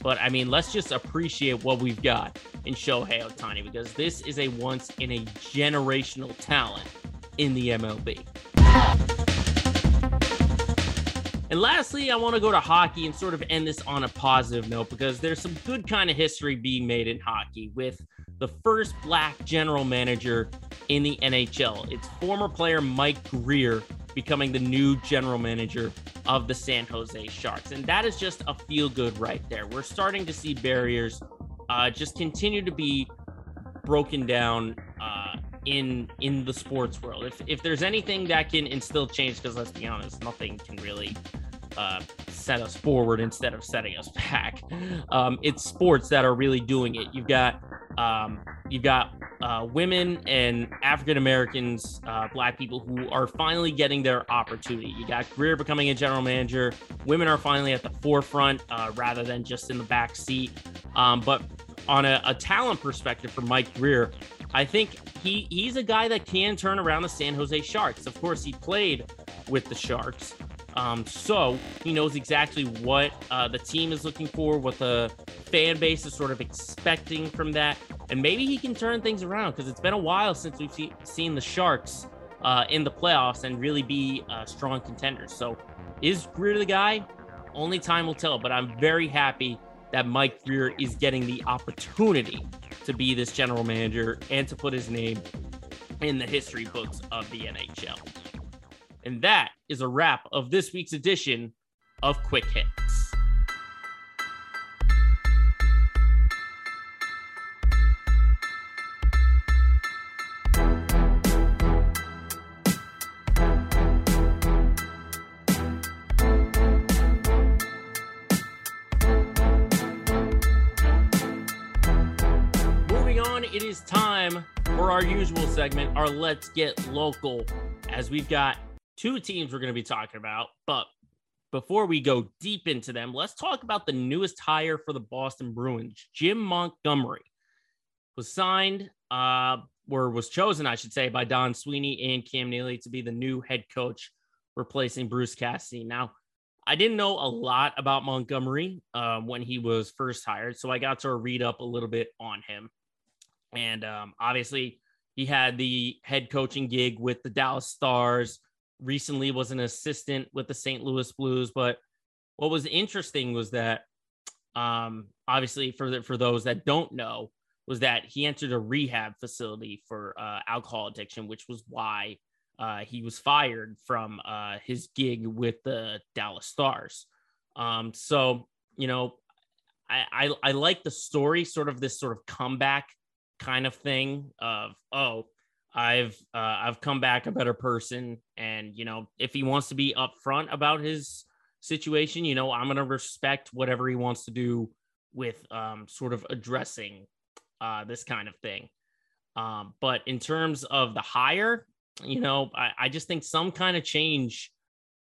But, I mean, let's just appreciate what we've got in Shohei Ohtani, because this is a once-in-a-generational talent in the M L B. And lastly, I want to go to hockey and sort of end this on a positive note, because there's some good kind of history being made in hockey with the first black general manager in the N H L. It's former player Mike Greer becoming the new general manager of the San Jose Sharks. And that is just a feel-good right there. We're starting to see barriers uh, just continue to be broken down uh, in in the sports world. If if there's anything that can instill change, because let's be honest, nothing can really uh, set us forward instead of setting us back. Um, it's sports that are really doing it. You've got um, you've got uh, women and African Americans, uh, Black people who are finally getting their opportunity. You got Greer becoming a general manager. Women are finally at the forefront uh, rather than just in the back seat. Um, but on a, a talent perspective for Mike Greer, I think he, he's a guy that can turn around the San Jose Sharks. Of course, he played with the Sharks, um, so he knows exactly what uh, the team is looking for, what the fan base is sort of expecting from that, and maybe he can turn things around, because it's been a while since we've see, seen the Sharks uh, in the playoffs and really be a strong contender. So is Greer the guy? Only time will tell, but I'm very happy that Mike Greer is getting the opportunity to be this general manager and to put his name in the history books of the N H L. And that is a wrap of this week's edition of Quick Hits. It is time for our usual segment, our Let's Get Local, as we've got two teams we're going to be talking about. But before we go deep into them, let's talk about the newest hire for the Boston Bruins. Jim Montgomery was signed, uh, or was chosen, I should say, by Don Sweeney and Cam Neely to be the new head coach, replacing Bruce Cassidy. Now, I didn't know a lot about Montgomery uh, when he was first hired, so I got to read up a little bit on him. And um, obviously, he had the head coaching gig with the Dallas Stars, recently was an assistant with the Saint Louis Blues. But what was interesting was that, um, obviously, for the, for those that don't know, was that he entered a rehab facility for uh, alcohol addiction, which was why uh, he was fired from uh, his gig with the Dallas Stars. Um, so, you know, I, I, I like the story, sort of this sort of comeback kind of thing of, oh, I've uh, I've come back a better person. And, you know, if he wants to be upfront about his situation, you know, I'm going to respect whatever he wants to do with um, sort of addressing uh, this kind of thing. Um, but in terms of the hire, you know, I, I just think some kind of change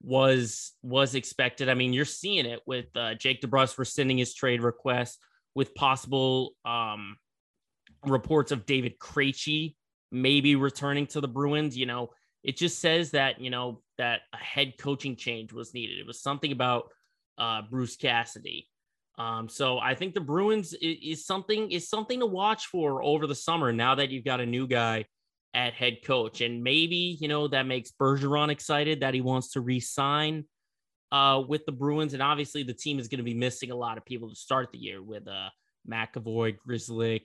was was expected. I mean, you're seeing it with uh, Jake DeBrusk rescinding his trade request, with possible um reports of David Krejci maybe returning to the Bruins. You know, it just says that, you know, that a head coaching change was needed. It was something about uh, Bruce Cassidy. Um, so I think the Bruins is, is something is something to watch for over the summer, now that you've got a new guy at head coach. And maybe, you know, that makes Bergeron excited that he wants to re-sign uh, with the Bruins. And obviously the team is going to be missing a lot of people to start the year, with uh, McAvoy, Grzelcyk,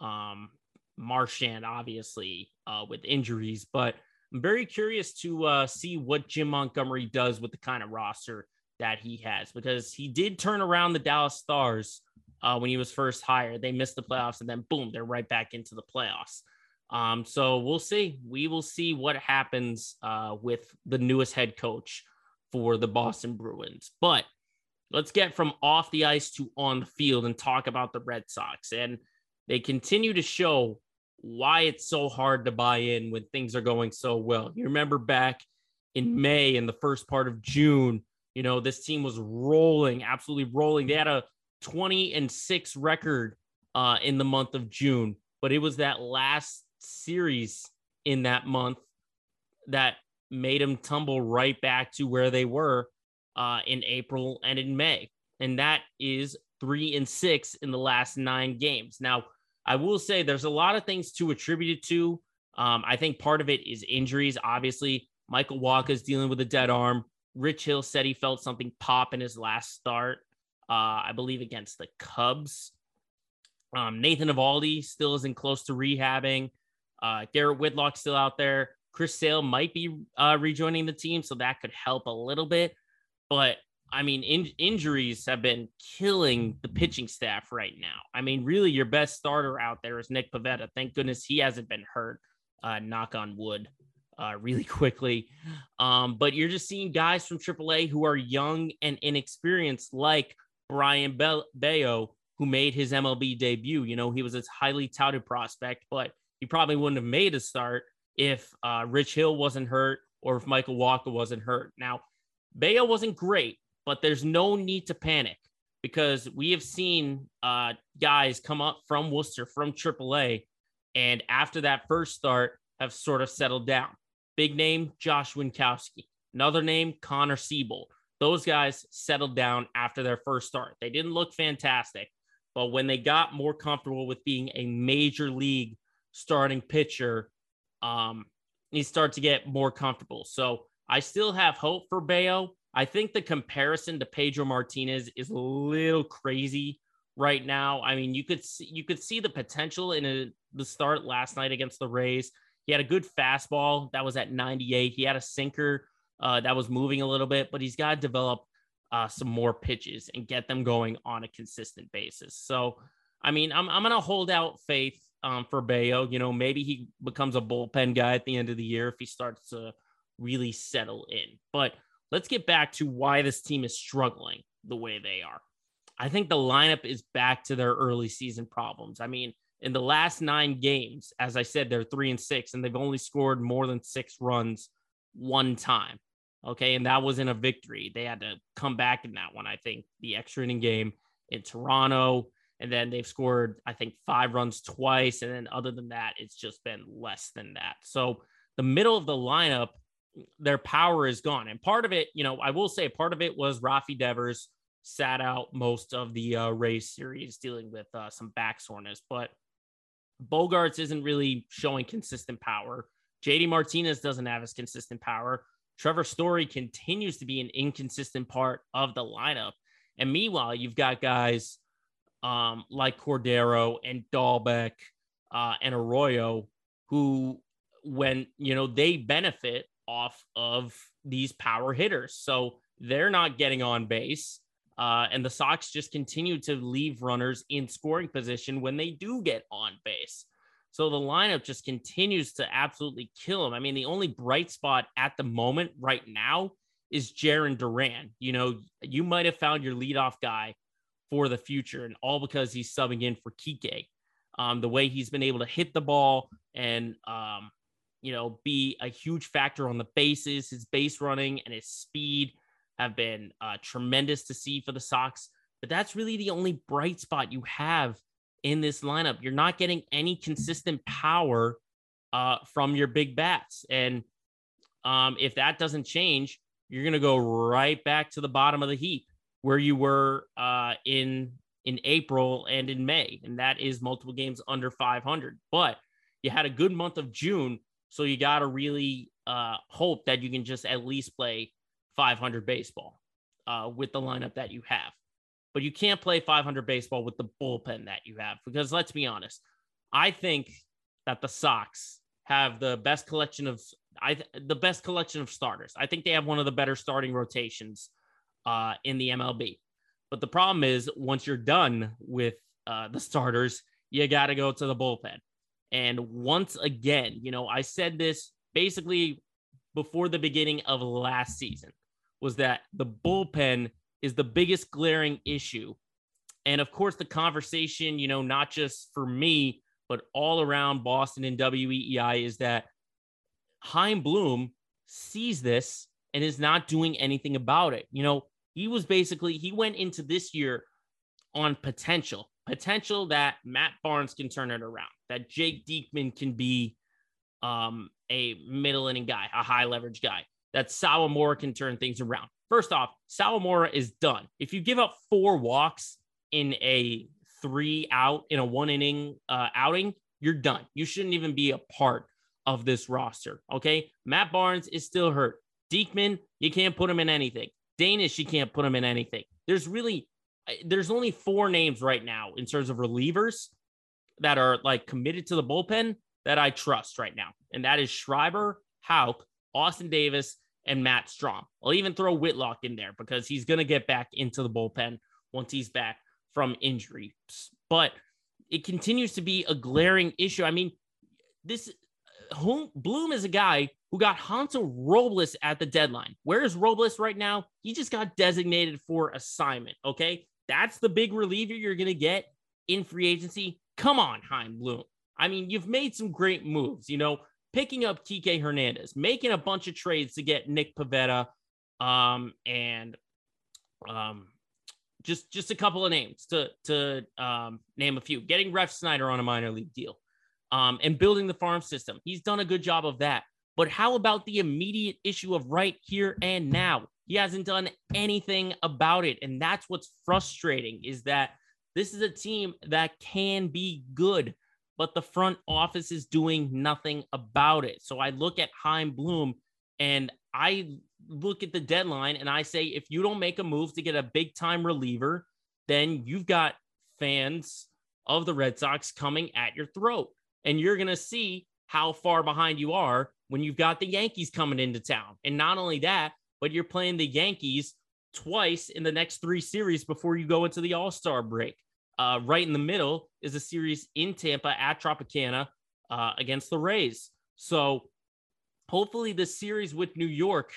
Um, Marchand, obviously, uh, with injuries. But I'm very curious to uh, see what Jim Montgomery does with the kind of roster that he has, because he did turn around the Dallas Stars uh, when he was first hired. They missed the playoffs, and then boom, they're right back into the playoffs. Um, so we'll see. We will see what happens uh, with the newest head coach for the Boston Bruins. But let's get from off the ice to on the field and talk about the Red Sox. And they continue to show why it's so hard to buy in when things are going so well. You remember back in May and the first part of June, you know, this team was rolling, absolutely rolling. They had a twenty and six record uh, in the month of June, but it was that last series in that month that made them tumble right back to where they were uh, in April and in May. And that is three and six in the last nine games. Now, I will say there's a lot of things to attribute it to. Um, I think part of it is injuries. Obviously, Michael Wacha is dealing with a dead arm. Rich Hill said he felt something pop in his last start, uh, I believe against the Cubs. Um, Nathan Eovaldi still isn't close to rehabbing. Uh, Garrett Whitlock's still out there. Chris Sale might be uh, rejoining the team, so that could help a little bit. But, I mean, in- injuries have been killing the pitching staff right now. I mean, really, your best starter out there is Nick Pivetta. Thank goodness he hasn't been hurt, uh, knock on wood, uh, really quickly. Um, but you're just seeing guys from triple A who are young and inexperienced, like Brian Be- Bello, who made his M L B debut. You know, he was a highly touted prospect, but he probably wouldn't have made a start if uh, Rich Hill wasn't hurt or if Michael Walker wasn't hurt. Now, Bello wasn't great, but there's no need to panic because we have seen uh, guys come up from Worcester, from triple A, and after that first start have sort of settled down. Big name, Josh Winkowski. Another name, Connor Siebold. Those guys settled down after their first start. They didn't look fantastic, but when they got more comfortable with being a major league starting pitcher, um, you start to get more comfortable. So I still have hope for Bello. I think the comparison to Pedro Martinez is a little crazy right now. I mean, you could see, you could see the potential in a, the start last night against the Rays. He had a good fastball that was at ninety-eight. He had a sinker uh, that was moving a little bit, but he's got to develop uh, some more pitches and get them going on a consistent basis. So, I mean, I'm I'm going to hold out faith um, for Bello. You know, maybe he becomes a bullpen guy at the end of the year if he starts to really settle in. But let's get back to why this team is struggling the way they are. I think the lineup is back to their early season problems. I mean, in the last nine games, as I said, they're three and six, and they've only scored more than six runs one time. Okay, and that was in a victory. They had to come back in that one, I think, the extra inning game in Toronto. And then they've scored, I think, five runs twice. And then other than that, it's just been less than that. So the middle of the lineup, their power is gone. And part of it, you know, I will say part of it was Rafi Devers sat out most of the uh, Rays series dealing with uh, some back soreness, but Bogarts isn't really showing consistent power. J D Martinez doesn't have his consistent power. Trevor Story continues to be an inconsistent part of the lineup. And meanwhile, you've got guys um, like Cordero and Dahlbeck uh, and Arroyo who, when, you know, they benefit off of these power hitters. So they're not getting on base. Uh, and the Sox just continue to leave runners in scoring position when they do get on base. So the lineup just continues to absolutely kill them. I mean, the only bright spot at the moment right now is Jarren Duran. You know, you might have found your leadoff guy for the future, and all because he's subbing in for Kike. Um, the way he's been able to hit the ball and, um, you know, be a huge factor on the bases, his base running and his speed have been uh, tremendous to see for the Sox. But that's really the only bright spot you have in this lineup. You're not getting any consistent power uh, from your big bats. And um, if that doesn't change, you're going to go right back to the bottom of the heap where you were uh, in, in April and in May. And that is multiple games under five hundred. But you had a good month of June, so you got to really uh, hope that you can just at least play five hundred baseball uh, with the lineup that you have. But you can't play five hundred baseball with the bullpen that you have, because let's be honest, I think that the Sox have the best collection of I th- the best collection of starters. I think they have one of the better starting rotations uh, in the M L B. But the problem is, once you're done with uh, the starters, you got to go to the bullpen. And once again, you know, I said this basically before the beginning of last season, was that the bullpen is the biggest glaring issue. And of course, the conversation, you know, not just for me, but all around Boston and W E E I, is that Chaim Bloom sees this and is not doing anything about it. You know, he was basically, he went into this year on potential. Potential that Matt Barnes can turn it around, that Jake Diekman can be um, a middle inning guy, a high leverage guy, that Sawamura can turn things around. First off, Sawamura is done. If you give up four walks in a three out, in a one inning uh, outing, you're done. You shouldn't even be a part of this roster, okay? Matt Barnes is still hurt. Diekman, you can't put him in anything. Danish, you can't put him in anything. There's really, there's only four names right now in terms of relievers that are like committed to the bullpen that I trust right now. And that is Schreiber, Houck, Austin Davis, and Matt Strom. I'll even throw Whitlock in there because he's going to get back into the bullpen once he's back from injury. But it continues to be a glaring issue. I mean, this Bloom is a guy who got Hansel Robles at the deadline. Where is Robles right now? He just got designated for assignment, okay? That's the big reliever you're going to get in free agency. Come on, Chaim Bloom. I mean, you've made some great moves, you know, picking up Kike Hernandez, making a bunch of trades to get Nick Pivetta, um, and um, just just a couple of names to, to um, name a few. Getting Ref Snyder on a minor league deal, um, and building the farm system. He's done a good job of that. But how about the immediate issue of right here and now? He hasn't done anything about it. And that's what's frustrating, is that this is a team that can be good, but the front office is doing nothing about it. So I look at Chaim Bloom and I look at the deadline and I say, if you don't make a move to get a big time reliever, then you've got fans of the Red Sox coming at your throat, and you're going to see how far behind you are when you've got the Yankees coming into town. And not only that, but you're playing the Yankees twice in the next three series before you go into the All-Star break. Uh, right in the middle is a series in Tampa at Tropicana uh, against the Rays. So hopefully this series with New York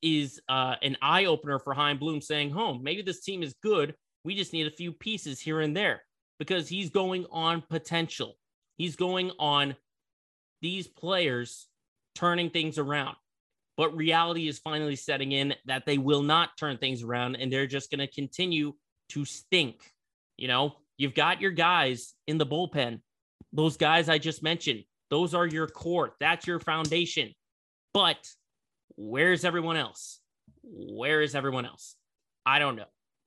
is uh, an eye-opener for Chaim Bloom, saying, home, maybe this team is good. We just need a few pieces here and there, because he's going on potential. He's going on these players turning things around, but reality is finally setting in that they will not turn things around, and they're just going to continue to stink. You know, you've got your guys in the bullpen. Those guys I just mentioned, those are your core. That's your foundation. But where's everyone else? Where is everyone else? I don't know.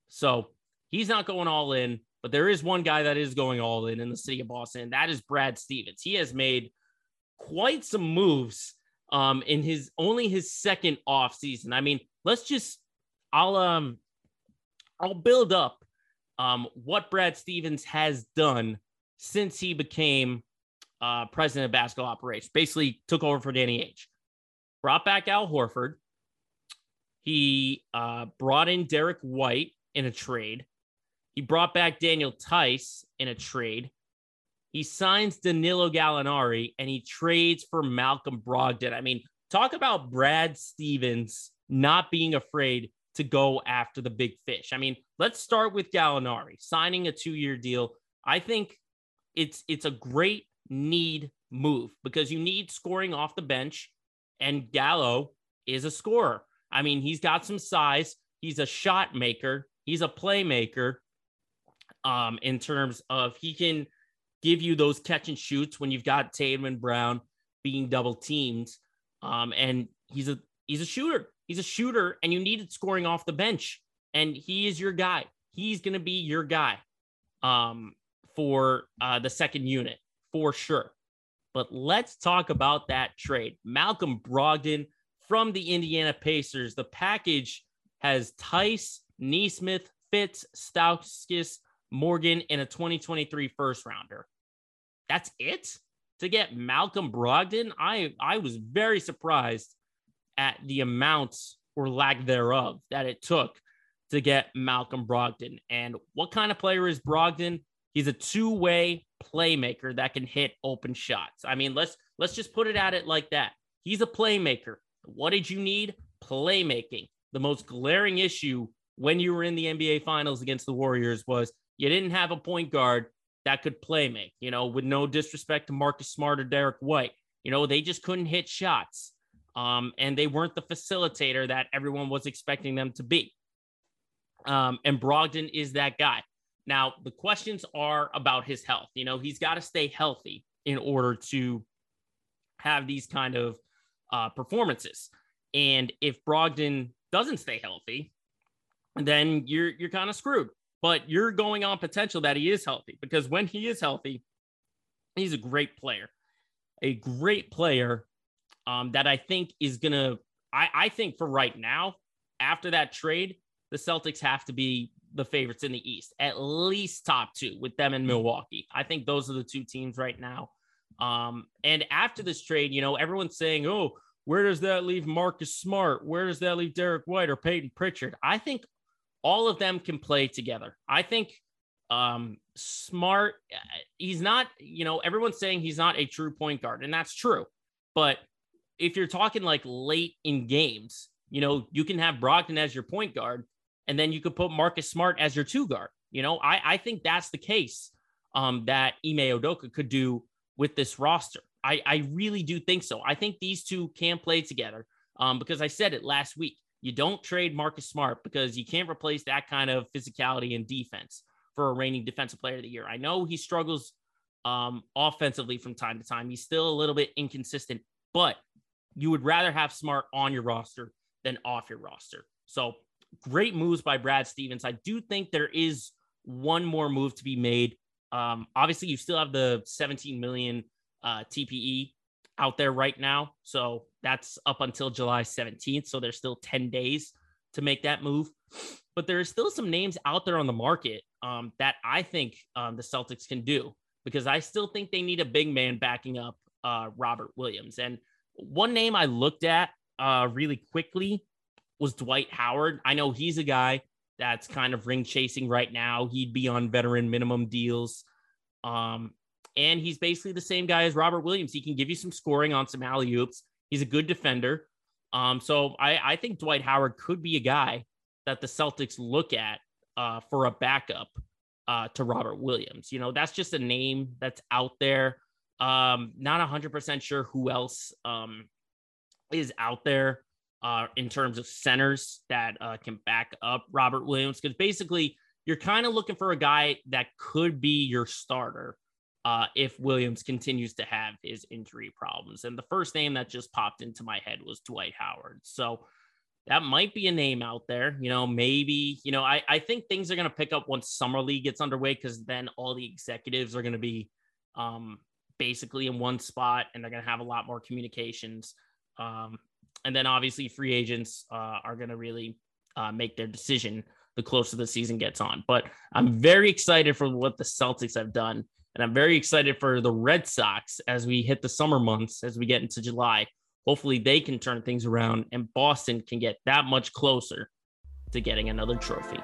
So he's not going all in, but there is one guy that is going all in in the city of Boston. And that is Brad Stevens. He has made quite some moves Um, in his only his second off season. I mean, let's just, I'll, um, I'll build up, um, what Brad Stevens has done since he became, uh, president of basketball operations. Basically took over for Danny H. Brought back Al Horford. He, uh, brought in Derek White in a trade. He brought back Daniel Tice in a trade. He signs Danilo Gallinari, and he trades for Malcolm Brogdon. I mean, talk about Brad Stevens not being afraid to go after the big fish. I mean, let's start with Gallinari signing a two-year deal. I think it's it's a great need move, because you need scoring off the bench, and Gallo is a scorer. I mean, he's got some size. He's a shot maker. He's a playmaker, um, in terms of he can – give you those catch and shoots when you've got Tatum and Brown being double teamed. Um, and he's a, he's a shooter, he's a shooter, and you needed scoring off the bench, and he is your guy. He's going to be your guy, um, for, uh, the second unit for sure. But let's talk about that trade. Malcolm Brogdon from the Indiana Pacers. The package has Tice, Nesmith, Fitz, Stauskas, Morgan, and a twenty twenty-three first rounder. That's it to get Malcolm Brogdon. I, I was very surprised at the amount or lack thereof that it took to get Malcolm Brogdon. And what kind of player is Brogdon? He's a two-way playmaker that can hit open shots. I mean, let's, let's just put it at it like that. He's a playmaker. What did you need? Playmaking. The most glaring issue when you were in the N B A finals against the Warriors was you didn't have a point guard that could play make, you know, with no disrespect to Marcus Smart or Derek White. You know, they just couldn't hit shots, um, and they weren't the facilitator that everyone was expecting them to be. Um, and Brogdon is that guy. Now, the questions are about his health. You know, he's got to stay healthy in order to have these kind of uh, performances. And if Brogdon doesn't stay healthy, then you're you're kind of screwed. But you're going on potential that he is healthy, because when he is healthy, he's a great player, a great player um, that I think is going to I, I think for right now, after that trade, the Celtics have to be the favorites in the East, at least top two with them in Milwaukee. I think those are the two teams right now. Um, and after this trade, you know, everyone's saying, oh, where does that leave Marcus Smart? Where does that leave Derek White or Peyton Pritchard? I think all of them can play together. I think um, Smart, he's not, you know, everyone's saying he's not a true point guard, and that's true. But if you're talking like late in games, you know, you can have Brogdon as your point guard, and then you could put Marcus Smart as your two guard. You know, I, I think that's the case um, that Ime Udoka could do with this roster. I, I really do think so. I think these two can play together um, because I said it last week. You don't trade Marcus Smart because you can't replace that kind of physicality and defense for a reigning defensive player of the year. I know he struggles um, offensively from time to time. He's still a little bit inconsistent, but you would rather have Smart on your roster than off your roster. So great moves by Brad Stevens. I do think there is one more move to be made. Um, obviously, you still have the seventeen million uh, T P E out there right now. So that's up until July seventeenth. So there's still ten days to make that move. But there are still some names out there on the market um, that I think um, the Celtics can do, because I still think they need a big man backing up uh, Robert Williams. And one name I looked at uh, really quickly was Dwight Howard. I know he's a guy that's kind of ring chasing right now. He'd be on veteran minimum deals. Um, and he's basically the same guy as Robert Williams. He can give you some scoring on some alley-oops. He's a good defender. Um, so I, I think Dwight Howard could be a guy that the Celtics look at uh, for a backup uh, to Robert Williams. You know, that's just a name that's out there. Um, not one hundred percent sure who else um, is out there. Uh, in terms of centers that uh, can back up Robert Williams, because basically you're kind of looking for a guy that could be your starter uh, if Williams continues to have his injury problems. And the first name that just popped into my head was Dwight Howard. So that might be a name out there. You know, maybe, you know, I, I think things are going to pick up once Summer League gets underway, because then all the executives are going to be um, basically in one spot, and they're going to have a lot more communications. Um And then obviously free agents uh, are going to really uh, make their decision the closer the season gets on. But I'm very excited for what the Celtics have done. And I'm very excited for the Red Sox as we hit the summer months, as we get into July. Hopefully they can turn things around, and Boston can get that much closer to getting another trophy.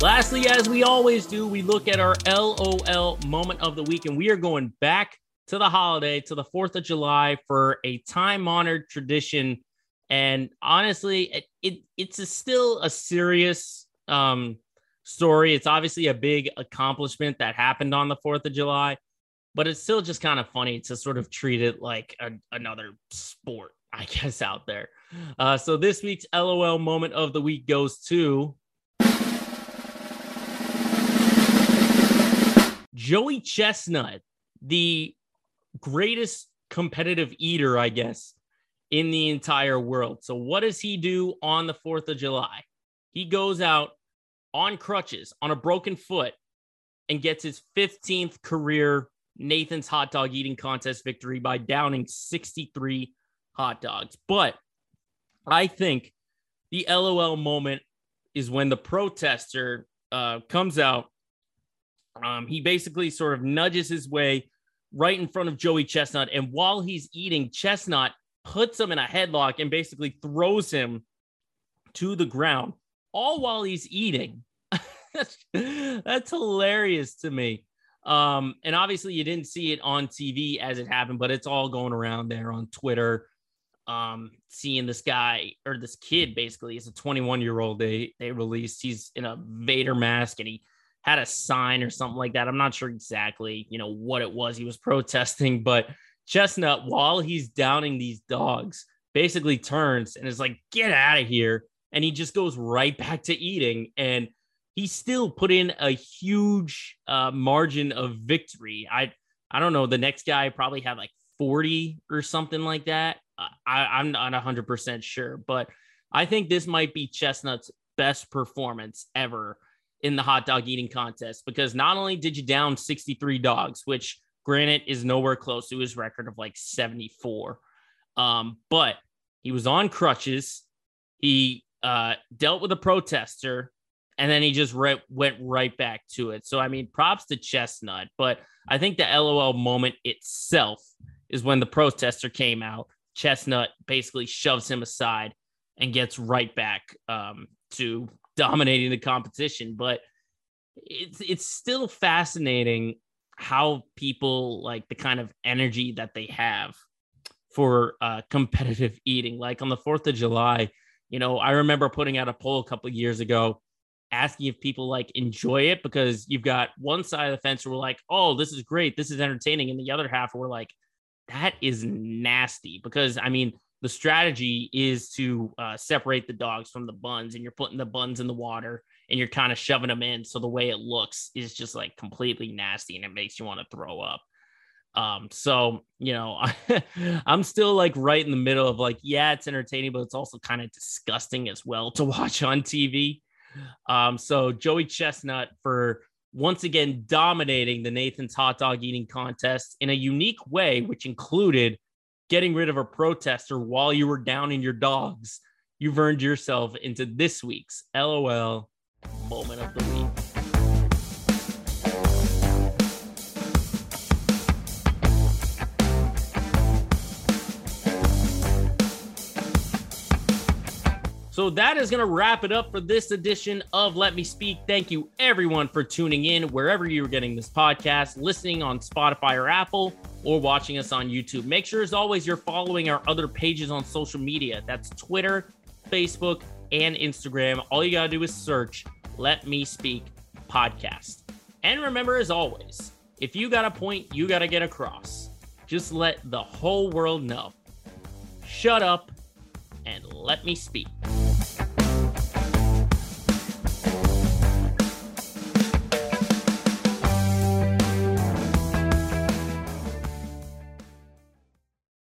Lastly, as we always do, we look at our LOL moment of the week, and we are going back to the holiday, to the fourth of July, for a time-honored tradition. And honestly, it, it it's a still a serious um, story. It's obviously a big accomplishment that happened on the fourth of July, but it's still just kind of funny to sort of treat it like a, another sport, I guess, out there. Uh, so this week's LOL moment of the week goes to Joey Chestnut, the greatest competitive eater, I guess, in the entire world. So what does he do on the fourth of July? He goes out on crutches, on a broken foot, and gets his fifteenth career Nathan's Hot Dog Eating Contest victory by downing sixty-three hot dogs. But I think the LOL moment is when the protester uh, comes out. Um, he basically sort of nudges his way right in front of Joey Chestnut. And while he's eating, Chestnut puts him in a headlock and basically throws him to the ground, all while he's eating. That's hilarious to me. Um, and obviously you didn't see it on T V as it happened, but it's all going around there on Twitter. Um, seeing this guy, or this kid, basically, is a twenty-one year old they, they released. He's in a Vader mask, and he had a sign or something like that. I'm not sure exactly, you know, what it was he was protesting, but Chestnut, while he's downing these dogs, basically turns and is like, get out of here. And he just goes right back to eating. And he still put in a huge uh, margin of victory. I, I don't know. The next guy probably had like forty or something like that. I, I'm not one hundred percent sure, but I think this might be Chestnut's best performance ever in the hot dog eating contest, because not only did you down sixty-three dogs, which granted is nowhere close to his record of like seventy-four, um, but he was on crutches. He uh, dealt with a protester, and then he just re- went right back to it. So, I mean, props to Chestnut, but I think the LOL moment itself is when the protester came out. Chestnut basically shoves him aside and gets right back um, to dominating the competition. But it's it's still fascinating how people like the kind of energy that they have for uh, competitive eating. Like on the fourth of July, you know, I remember putting out a poll a couple of years ago asking if people like enjoy it, because you've got one side of the fence where we're like, oh, this is great, this is entertaining. And the other half we're like, that is nasty, because, I mean, the strategy is to uh, separate the dogs from the buns, and you're putting the buns in the water and you're kind of shoving them in. So the way it looks is just like completely nasty, and it makes you want to throw up. Um, so, you know, I'm still like right in the middle of like, yeah, it's entertaining, but it's also kind of disgusting as well to watch on T V. Um, so Joey Chestnut for once again dominating the Nathan's hot dog eating contest in a unique way, which included getting rid of a protester while you were down in your dogs. You've earned yourself into this week's LOL moment of the week. So that is going to wrap it up for this edition of Let Me Speak. Thank you, everyone, for tuning in wherever you're getting this podcast, listening on Spotify or Apple, or watching us on YouTube. Make sure, as always, you're following our other pages on social media. That's Twitter, Facebook, and Instagram. All you got to do is search Let Me Speak Podcast. And remember, as always, if you got a point you got to get across, just let the whole world know. Shut up and let me speak.